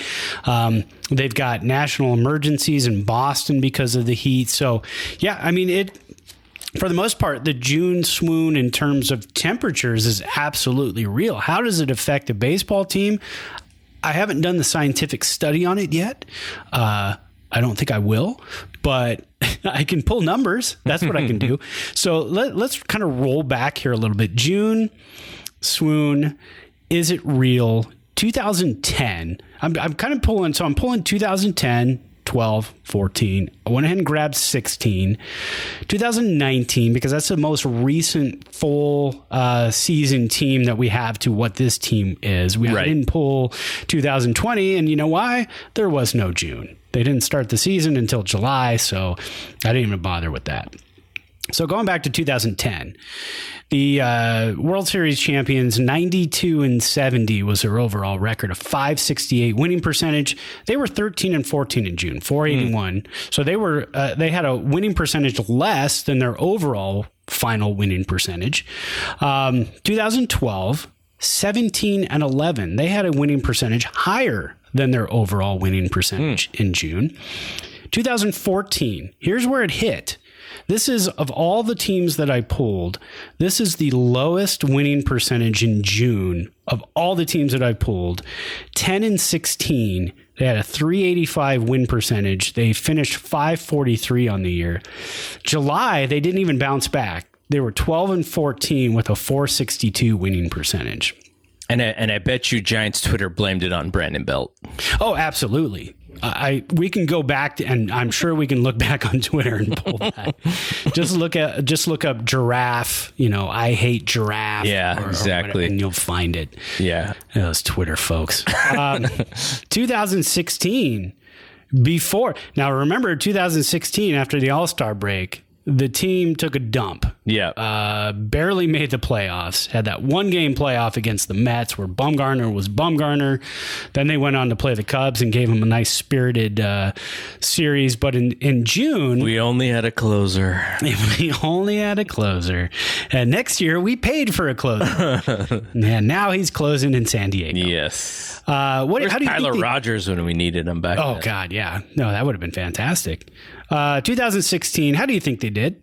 They've got national emergencies in Boston because of the heat. So, yeah, I mean, it, for the most part, the June swoon in terms of temperatures is absolutely real. How does it affect a baseball team? I haven't done the scientific study on it yet. I don't think I will, but I can pull numbers. That's what I can do. So let's kind of roll back here a little bit. June swoon, is it real? 2010. I'm kind of pulling. So I'm pulling 2010. 12, 14. I went ahead and grabbed 16. 2019, because that's the most recent full season team that we have to what this team is. We didn't pull 2020, and you know why? There was no June. They didn't start the season until July, so I didn't even bother with that. So going back to 2010, the World Series champions 92-70 was their overall record, a .568 winning percentage. They were 13-14 in June, .481. So they were they had a winning percentage less than their overall final winning percentage. 2012, 17-11. They had a winning percentage higher than their overall winning percentage in June. 2014. Here's where it hit. This is, of all the teams that I pulled, this is the lowest winning percentage in June of all the teams that I pulled. 10-16, they had a .385 win percentage. They finished .543 on the year. July, they didn't even bounce back. They were 12-14 with a .462 winning percentage. And I bet you Giants Twitter blamed it on Brandon Belt. Oh, absolutely. We can go back to, and I'm sure we can look back on Twitter and pull that. just look up giraffe. You know, I hate giraffe. Yeah, exactly. Or whatever, and you'll find it. Yeah, those Twitter folks. 2016. Now remember, 2016 after the All-Star break, the team took a dump. Yeah. Barely made the playoffs. Had that one-game playoff against the Mets where Bumgarner was Bumgarner. Then they went on to play the Cubs and gave them a nice spirited series. But in June... We only had a closer. We only had a closer. And next year, we paid for a closer. And now he's closing in San Diego. Yes. How do you Tyler Rogers when we needed him back then? God, yeah. No, that would have been fantastic. 2016, how do you think they did?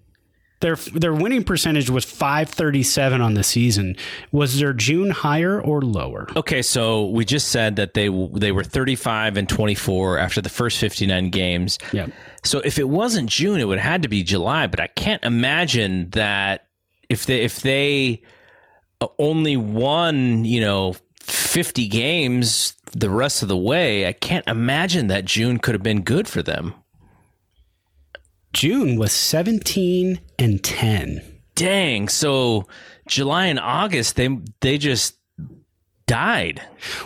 Their winning percentage was .537 on the season. Was their June higher or lower? Okay, so we just said that they were 35-24 after the first 59 games. Yeah. So if it wasn't June, it would have had to be July. But I can't imagine that if they only won, you know, 50 games, the rest of the way, I can't imagine that June could have been good for them. June was 17 and 10. Dang. So July and August, they just died.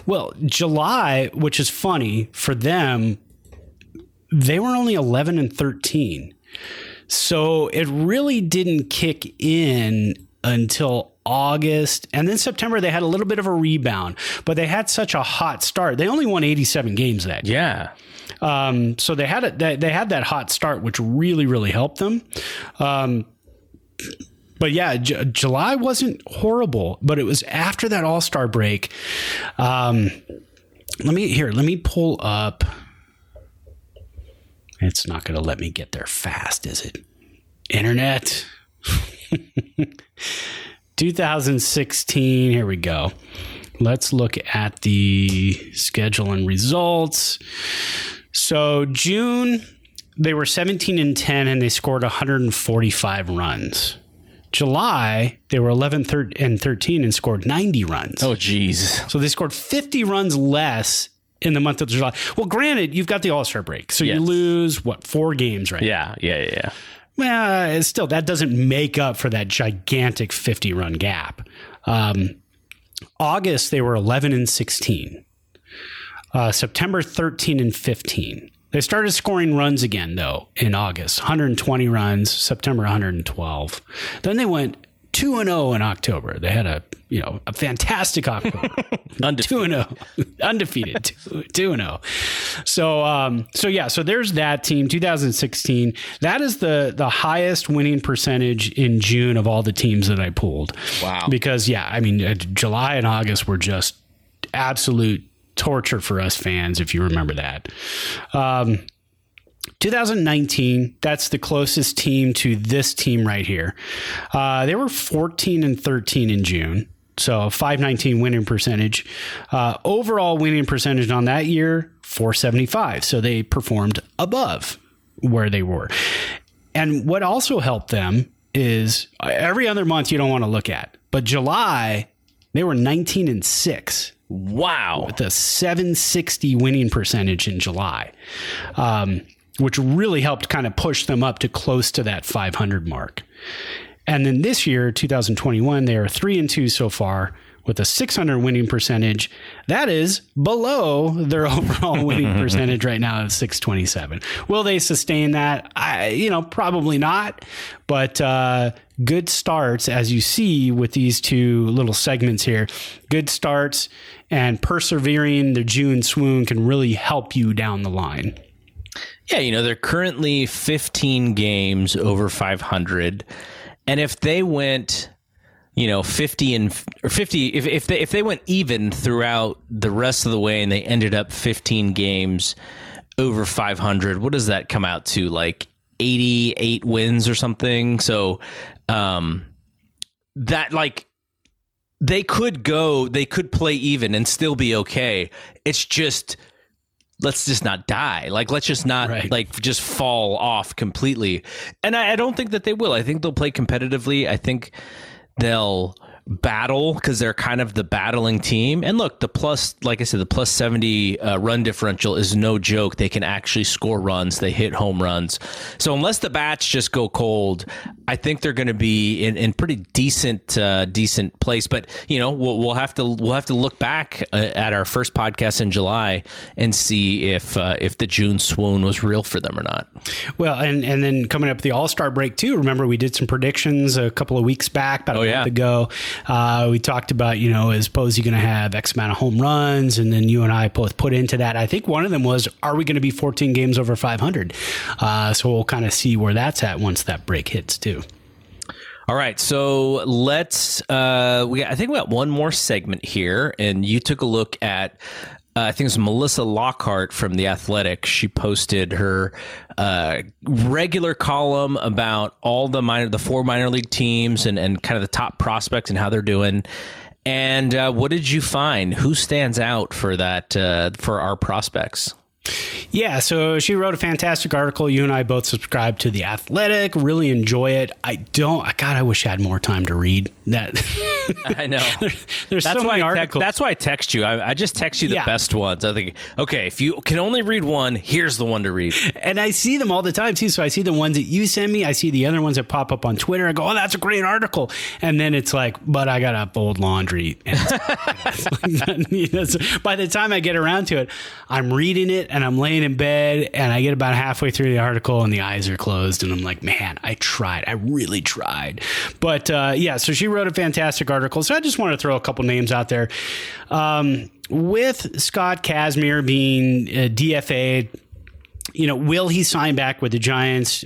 Well, July, which is funny for them, they were only 11 and 13. So it really didn't kick in until August. And then September, they had a little bit of a rebound, but they had such a hot start. They only won 87 games that year. Yeah. So they had it. They had that hot start, which really, really helped them. But yeah, July wasn't horrible, but it was after that All-Star break. Let me pull up. It's not going to let me get there fast, is it? Internet. 2016. Here we go. Let's look at the schedule and results. So June, they were 17 and 10 and they scored 145 runs. July, they were 11 and 13 and scored 90 runs. Oh, geez. So they scored 50 runs less in the month of July. Well, granted, you've got the All-Star break. So you lose, what, 4 games, right? Yeah. Well, still, that doesn't make up for that gigantic 50-run gap. August, they were 11 and 16. September, 13 and 15. They started scoring runs again, though, in August. 120 runs. September, 112. Then they went 2-0 in October. They had a fantastic October. 2-0. Undefeated. 2-0. So there's that team, 2016. That is the highest winning percentage in June of all the teams that I pulled. Wow. Because, July and August were just absolute torture for us fans, if you remember that. 2019, that's the closest team to this team right here. They were 14 and 13 in June, so 519 winning percentage. Overall winning percentage on that year, 475. So they performed above where they were. And what also helped them is every other month you don't want to look at, but July, they were 19 and 6. Wow. With a 760 winning percentage in July. Which really helped kind of push them up to close to that 500 mark. And then this year, 2021, they are 3-2 so far with a 600 winning percentage. That is below their overall winning percentage right now of 627. Will they sustain that? Probably not. But good starts, as you see with these two little segments here, good starts and persevering the June swoon can really help you down the line. Yeah, they're currently 15 games over 500, and if they went, 50 if they went even throughout the rest of the way and they ended up 15 games over 500, what does that come out to? Like 88 wins or something? So that they could play even and still be okay. It's just, let's just not die. Let's just not just fall off completely. And I don't think that they will. I think they'll play competitively. I think they'll battle because they're kind of the battling team. And look, the plus 70 run differential is no joke. They can actually score runs. They hit home runs. So unless the bats just go cold, I think they're going to be in pretty decent place. But we'll have to look back at our first podcast in July and see if the June swoon was real for them or not. Well, and then coming up the All-Star break too. Remember, we did some predictions a couple of weeks back, about a month ago. We talked about is Posey going to have X amount of home runs, and then you and I both put into that. I think one of them was, are we going to be 14 games over 500? So we'll kind of see where that's at once that break hits too. All right, so let's we got one more segment here, and you took a look at I think it was Melissa Lockhart from The Athletic. She posted her regular column about all the 4 minor league teams and kind of the top prospects and how they're doing. And what did you find? Who stands out for that for our prospects? Yeah, so she wrote a fantastic article. You and I both subscribe to The Athletic, really enjoy it. God, I wish I had more time to read that. I know. There's so many articles. That's why I text you. I just text you the best ones. I think, okay, if you can only read one, here's the one to read. And I see them all the time, too. So I see the ones that you send me. I see the other ones that pop up on Twitter. I go, oh, that's a great article. And then it's like, but I got to fold laundry. And by the time I get around to it, I'm reading it and I'm laying in bed and I get about halfway through the article and the eyes are closed and I'm like, man, I tried. I really tried. But so she wrote a fantastic article. So I just want to throw a couple names out there. With Scott Kazmir being DFA'd, will he sign back with the Giants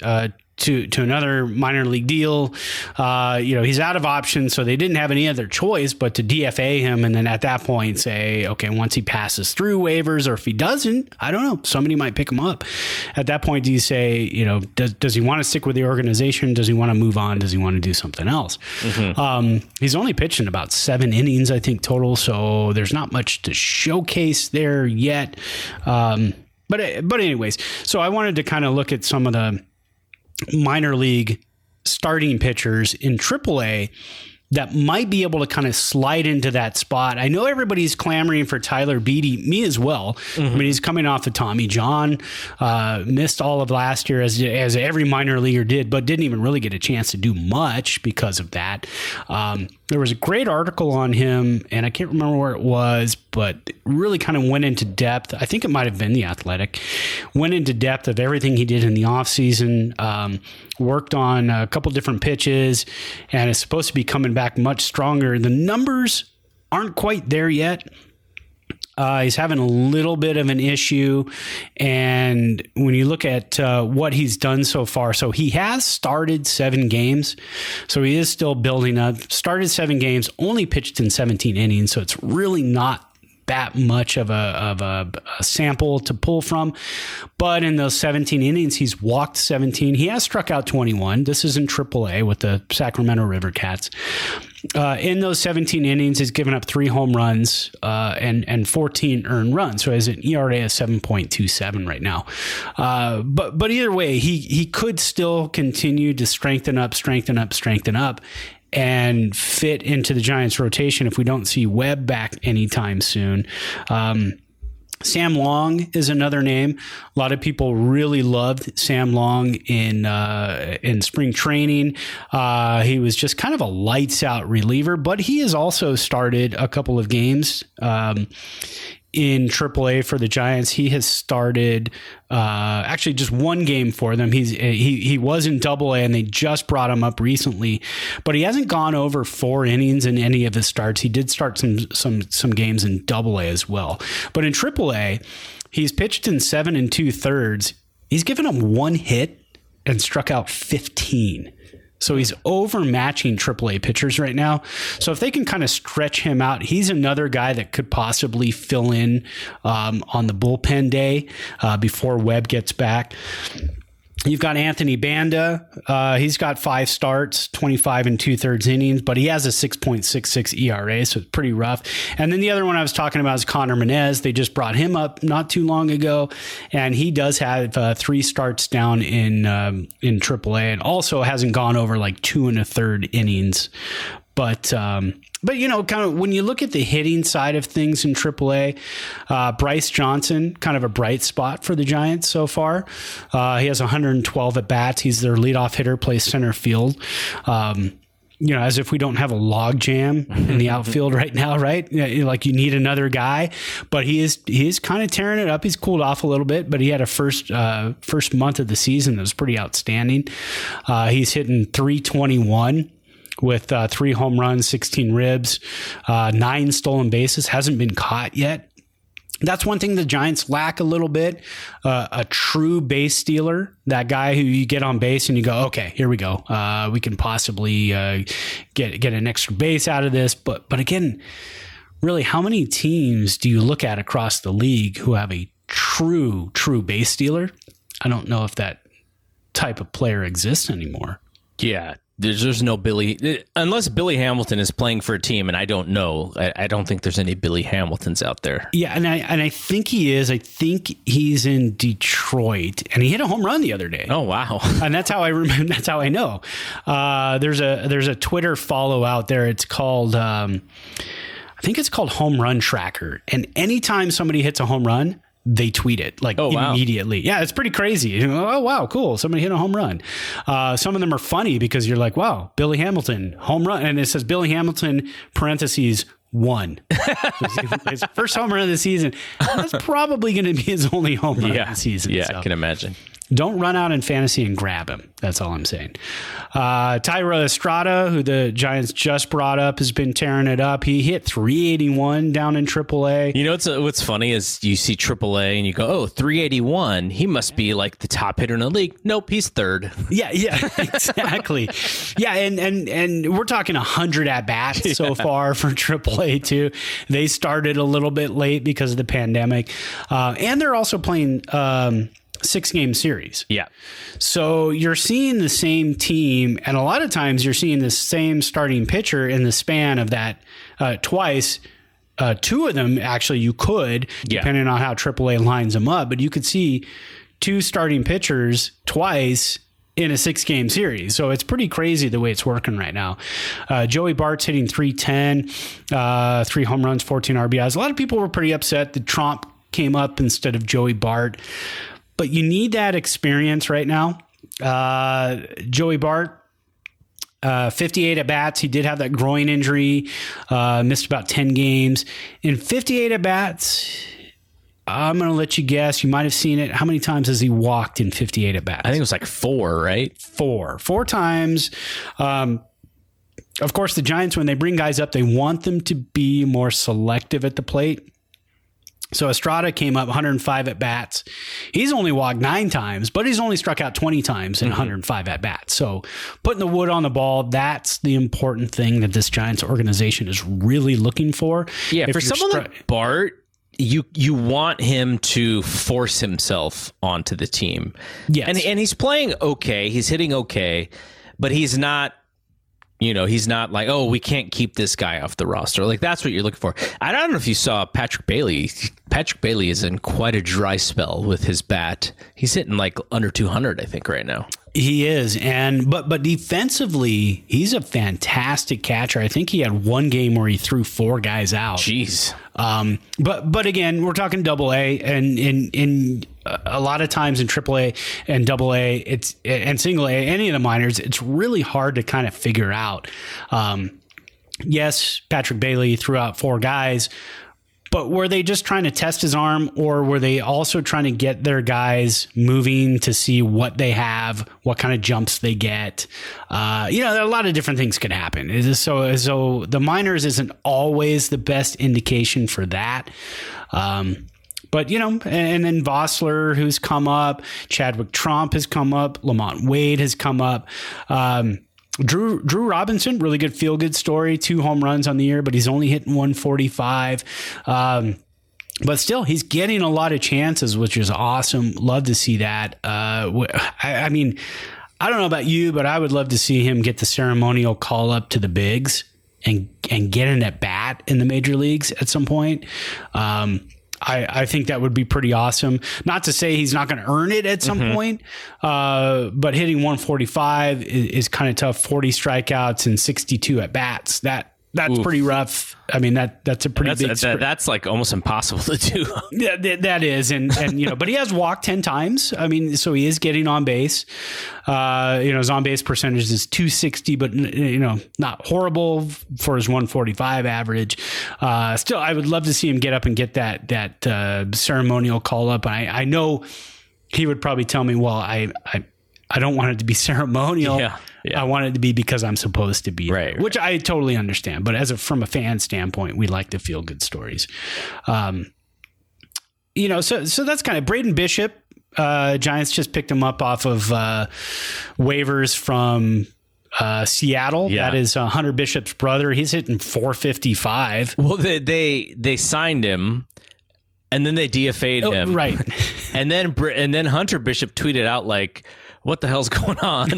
to another minor league deal? He's out of options, so they didn't have any other choice but to DFA him. And then at that point say, okay, once he passes through waivers, or if he doesn't, I don't know, somebody might pick him up. At that point, do you say, does he want to stick with the organization? Does he want to move on? Does he want to do something else? Mm-hmm. He's only pitched in about 7 innings, I think, total. So there's not much to showcase there yet. But anyways, so I wanted to kind of look at some of the minor league starting pitchers in AAA that might be able to kind of slide into that spot. I know everybody's clamoring for Tyler Beatty, me as well. Mm-hmm. I mean, he's coming off of Tommy John, missed all of last year as every minor leaguer did, but didn't even really get a chance to do much because of that. There was a great article on him, and I can't remember where it was, but it really kind of went into depth. I think it might have been The Athletic. Went into depth of everything he did in the offseason, worked on a couple different pitches, and is supposed to be coming back much stronger. The numbers aren't quite there yet. He's having a little bit of an issue. And when you look at what he's done so far, so he has started 7 games. So he is still building up, started 7 games, only pitched in 17 innings. So it's really not that much of a sample to pull from. But in those 17 innings, he's walked 17. He has struck out 21. This is in AAA with the Sacramento River Cats. In those 17 innings, he's given up 3 home runs and 14 earned runs. So he has an ERA of 7.27 right now. But either way, he could still continue to strengthen up, and fit into the Giants rotation if we don't see Webb back anytime soon. Sam Long is another name. A lot of people really loved Sam Long in spring training. He was just kind of a lights out reliever, but he has also started a couple of games in AAA for the Giants. He has started actually just 1 game for them. He was in AA and they just brought him up recently, but he hasn't gone over 4 innings in any of his starts. He did start some games in AA as well, but in AAA, he's pitched in 7 2/3. He's given him 1 hit and struck out 15. So he's overmatching AAA pitchers right now. So if they can kind of stretch him out, he's another guy that could possibly fill in on the bullpen day before Webb gets back. You've got Anthony Banda. He's got 5 starts, 25 2/3 innings, but he has a 6.66 ERA, so it's pretty rough. And then the other one I was talking about is Connor Menez. They just brought him up not too long ago, and he does have 3 starts down in AAA, and also hasn't gone over like 2 1/3 innings. But kind of when you look at the hitting side of things in AAA, Bryce Johnson, kind of a bright spot for the Giants so far. He has 112 at bats. He's their leadoff hitter, plays center field. As if we don't have a log jam in the outfield right now, right? Like you need another guy, but he is kind of tearing it up. He's cooled off a little bit, but he had a first month of the season that was pretty outstanding. He's hitting 321. With 3 home runs, 16 ribs, 9 stolen bases, hasn't been caught yet. That's one thing the Giants lack a little bit, a true base stealer, that guy who you get on base and you go, okay, here we go. We can possibly get an extra base out of this. But again, really, how many teams do you look at across the league who have a true base stealer? I don't know if that type of player exists anymore. Yeah. There's no Billy, unless Billy Hamilton is playing for a team, and I don't know. I don't think there's any Billy Hamiltons out there. Yeah, and I think he is. I think he's in Detroit, and he hit a home run the other day. Oh wow! And that's how I remember. That's how I know. There's a Twitter follow out there. It's called I think it's called Home Run Tracker. And anytime somebody hits a home run, they tweet it like immediately. Wow. Yeah, it's pretty crazy. Oh, wow, cool. Somebody hit a home run. Some of them are funny because you're like, wow, Billy Hamilton, home run. And it says Billy Hamilton, (1). His first home run of the season. That's probably going to be his only home run of the season. Yeah, so. I can imagine. Don't run out in fantasy and grab him. That's all I'm saying. Thairo Estrada, who the Giants just brought up, has been tearing it up. He hit 381 down in AAA. You know, what's funny is you see AAA and you go, oh, 381. He must be like the top hitter in the league. Nope, he's third. Yeah, exactly. Yeah, and we're talking 100 at-bats so far for AAA, too. They started a little bit late because of the pandemic. And they're also playing... 6-game series. Yeah. So you're seeing the same team, and a lot of times you're seeing the same starting pitcher in the span of that twice. Two of them, actually, you could, depending on how AAA lines them up, but you could see two starting pitchers twice in a 6-game series. So it's pretty crazy the way it's working right now. Joey Bart's hitting 310, 3 home runs, 14 RBIs. A lot of people were pretty upset that Tromp came up instead of Joey Bart. But you need that experience right now. Joey Bart, 58 at-bats. He did have that groin injury, missed about 10 games. In 58 at-bats, I'm going to let you guess. You might have seen it. How many times has he walked in 58 at-bats? I think it was like 4, right? Four times. Of course, the Giants, when they bring guys up, they want them to be more selective at the plate. So Estrada came up 105 at-bats. He's only walked 9 times, but he's only struck out 20 times in 105 at-bats. So putting the wood on the ball, that's the important thing that this Giants organization is really looking for. Yeah, if for someone like Bart, you want him to force himself onto the team. Yes. And he's playing okay. He's hitting okay, but he's not... You know, he's not like, oh, we can't keep this guy off the roster. Like, that's what you're looking for. I don't know if you saw Patrick Bailey. Patrick Bailey is in quite a dry spell with his bat. He's hitting like under 200, I think, right now. He is. But defensively, he's a fantastic catcher. I think he had one game where he threw 4 guys out. Jeez. But again, we're talking AA, and in a lot of times in AAA and AA, it's and single A, any of the minors, it's really hard to kind of figure out. Yes, Patrick Bailey threw out 4 guys, but were they just trying to test his arm, or were they also trying to get their guys moving to see what they have, what kind of jumps they get? You know, there are a lot of different things could happen. So the minors isn't always the best indication for that. But, you know, and then Vossler, who's come up, Chadwick Tromp has come up, Lamont Wade has come up. Drew Robinson, really good feel-good story, 2 home runs on the year, but he's only hitting 145. But still, he's getting a lot of chances, which is awesome. Love to see that. I mean, I don't know about you, but I would love to see him get the ceremonial call-up to the bigs and get in at bat in the major leagues at some point. I think that would be pretty awesome. Not to say he's not going to earn it at some point, but hitting 145 is kind of tough. 40 strikeouts and 62 at bats. That's Oof. Pretty rough. I mean, that's a pretty big. That's like almost impossible to do. Yeah, that is, and you know, but he has walked 10 times. I mean, so he is getting on base. You know, his on base percentage is 260, but you know, not horrible for his 145 average. Still, I would love to see him get up and get that ceremonial call up. I know he would probably tell me, well, I don't want it to be ceremonial. Yeah. I want it to be because I'm supposed to be, right. Which I totally understand. But from a fan standpoint, we like to feel good stories. You know, so that's kind of Braden Bishop. Giants just picked him up off of waivers from Seattle. Yeah. That is Hunter Bishop's brother. He's hitting 455. Well, they signed him, and then they DFA'd him. Right. And then Hunter Bishop tweeted out like, what the hell's going on?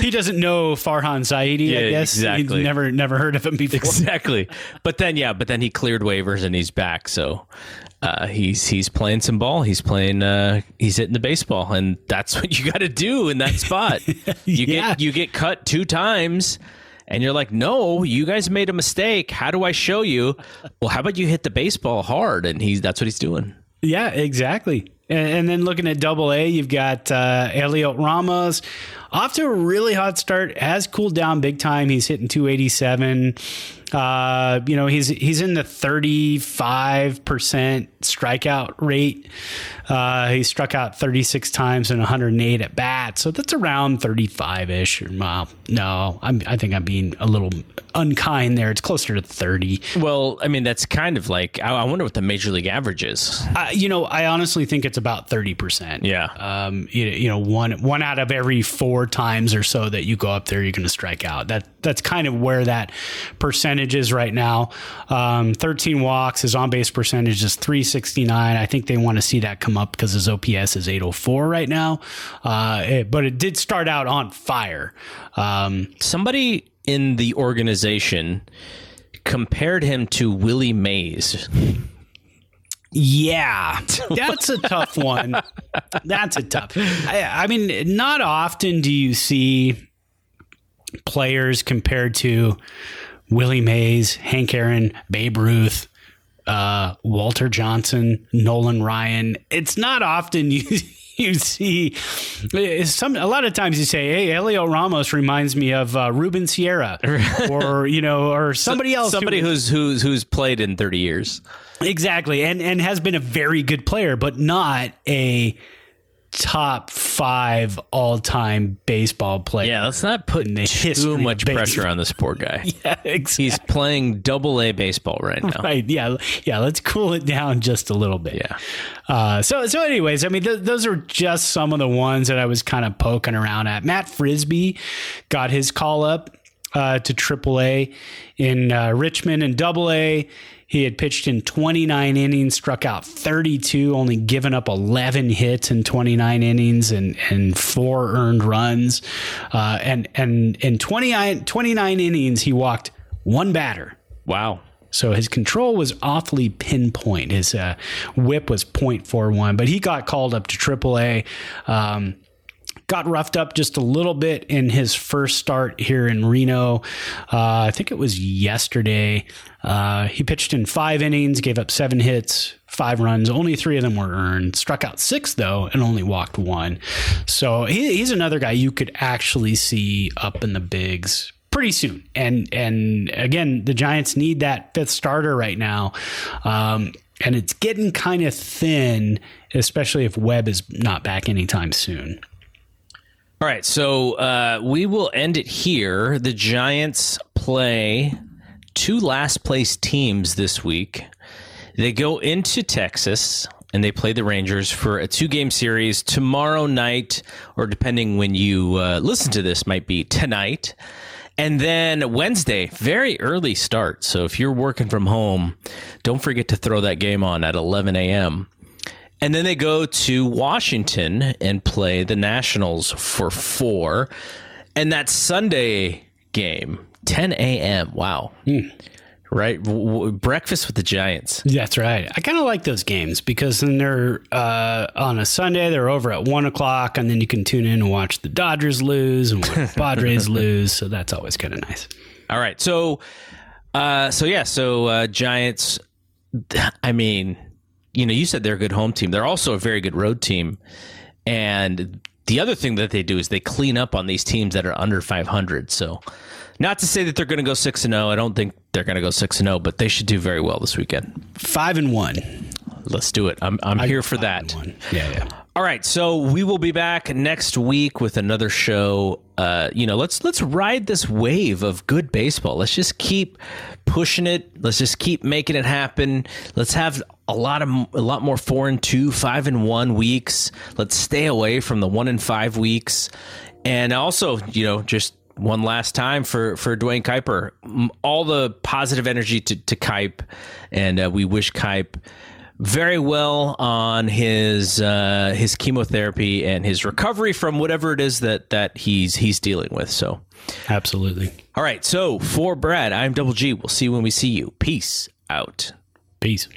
He doesn't know Farhan Zaidi, yeah, I guess. Exactly. He'd never heard of him before. Exactly. But then he cleared waivers and he's back. So he's playing some ball. He's playing. He's hitting the baseball, and that's what you got to do in that spot. You get cut two times. And you're like, no, you guys made a mistake. How do I show you? Well, how about you hit the baseball hard? And that's what he's doing. Yeah, exactly. And then looking at Double A, you've got Heliot Ramos off to a really hot start. Has cooled down big time. He's hitting 287. He's in the 35% strikeout rate. He struck out 36 times and 108 at bat. So that's around 35-ish. No, I think I'm being a little unkind there. It's closer to 30. Well, I mean, that's kind of like, I wonder what the major league average is. I honestly think it's about 30%. Yeah. One out of every four times or so that you go up there, you're going to strike out. That's kind of where that percentage is right now. 13 walks, his on-base percentage is 369. I think they want to see that come up because his OPS is 804 right now. But it did start out on fire. Somebody in the organization compared him to Willie Mays. Yeah, that's a tough one. I mean, not often do you see players compared to Willie Mays, Hank Aaron, Babe Ruth, Walter Johnson, Nolan Ryan. It's not often you see a lot of times you say, hey, Heliot Ramos reminds me of Ruben Sierra or somebody else. Somebody who's played in 30 years. Exactly. And has been a very good player, but not a top five all-time baseball player. Yeah, let's not put too much pressure on this poor guy. Yeah, exactly. He's playing Double A baseball right now. Right, yeah. Let's cool it down just a little bit. Yeah. So anyways, I mean, those are just some of the ones that I was kind of poking around at. Matt Frisbee got his call up to AAA in Richmond and AA. He had pitched in 29 innings, struck out 32, only given up 11 hits in 29 innings and 4 earned runs. And in 29 innings, he walked one batter. Wow. So his control was awfully pinpoint. His whip was .41, but he got called up to AAA. Got roughed up just a little bit in his first start here in Reno. I think it was yesterday. He pitched in 5 innings, gave up 7 hits, 5 runs. Only 3 of them were earned. Struck out 6, though, and only walked 1. So he's another guy you could actually see up in the bigs pretty soon. And again, the Giants need that 5th starter right now. And it's getting kind of thin, especially if Webb is not back anytime soon. All right, so we will end it here. The Giants play 2 last-place teams this week. They go into Texas, and they play the Rangers for a 2-game series tomorrow night, or depending when you listen to this, might be tonight. And then Wednesday, very early start. So if you're working from home, don't forget to throw that game on at 11 a.m., and then they go to Washington and play the Nationals for 4. And that Sunday game, 10 a.m. Wow. Mm. Right? Breakfast with the Giants. That's right. I kind of like those games because then they're on a Sunday, they're over at 1 o'clock, and then you can tune in and watch the Dodgers lose and watch the Padres lose. So that's always kind of nice. All right. So Giants, I mean... You know, you said they're a good home team. They're also a very good road team. And the other thing that they do is they clean up on these teams that are under 500. So not to say that they're going to go 6-0. I don't think they're going to go 6-0, but they should do very well this weekend. 5-1. Let's do it. I'm here for that. Yeah. All right. So we will be back next week with another show. Let's ride this wave of good baseball. Let's just keep pushing it. Let's just keep making it happen. Let's have a lot more 4-2, 5-1 weeks. Let's stay away from the 1-5 weeks. And also, just one last time for Duane Kuiper, all the positive energy to Kype, and we wish Kype very well on his chemotherapy and his recovery from whatever it is that he's dealing with. So absolutely. All right. So for Brad, I'm Double G. We'll see you when we see you. Peace out. Peace.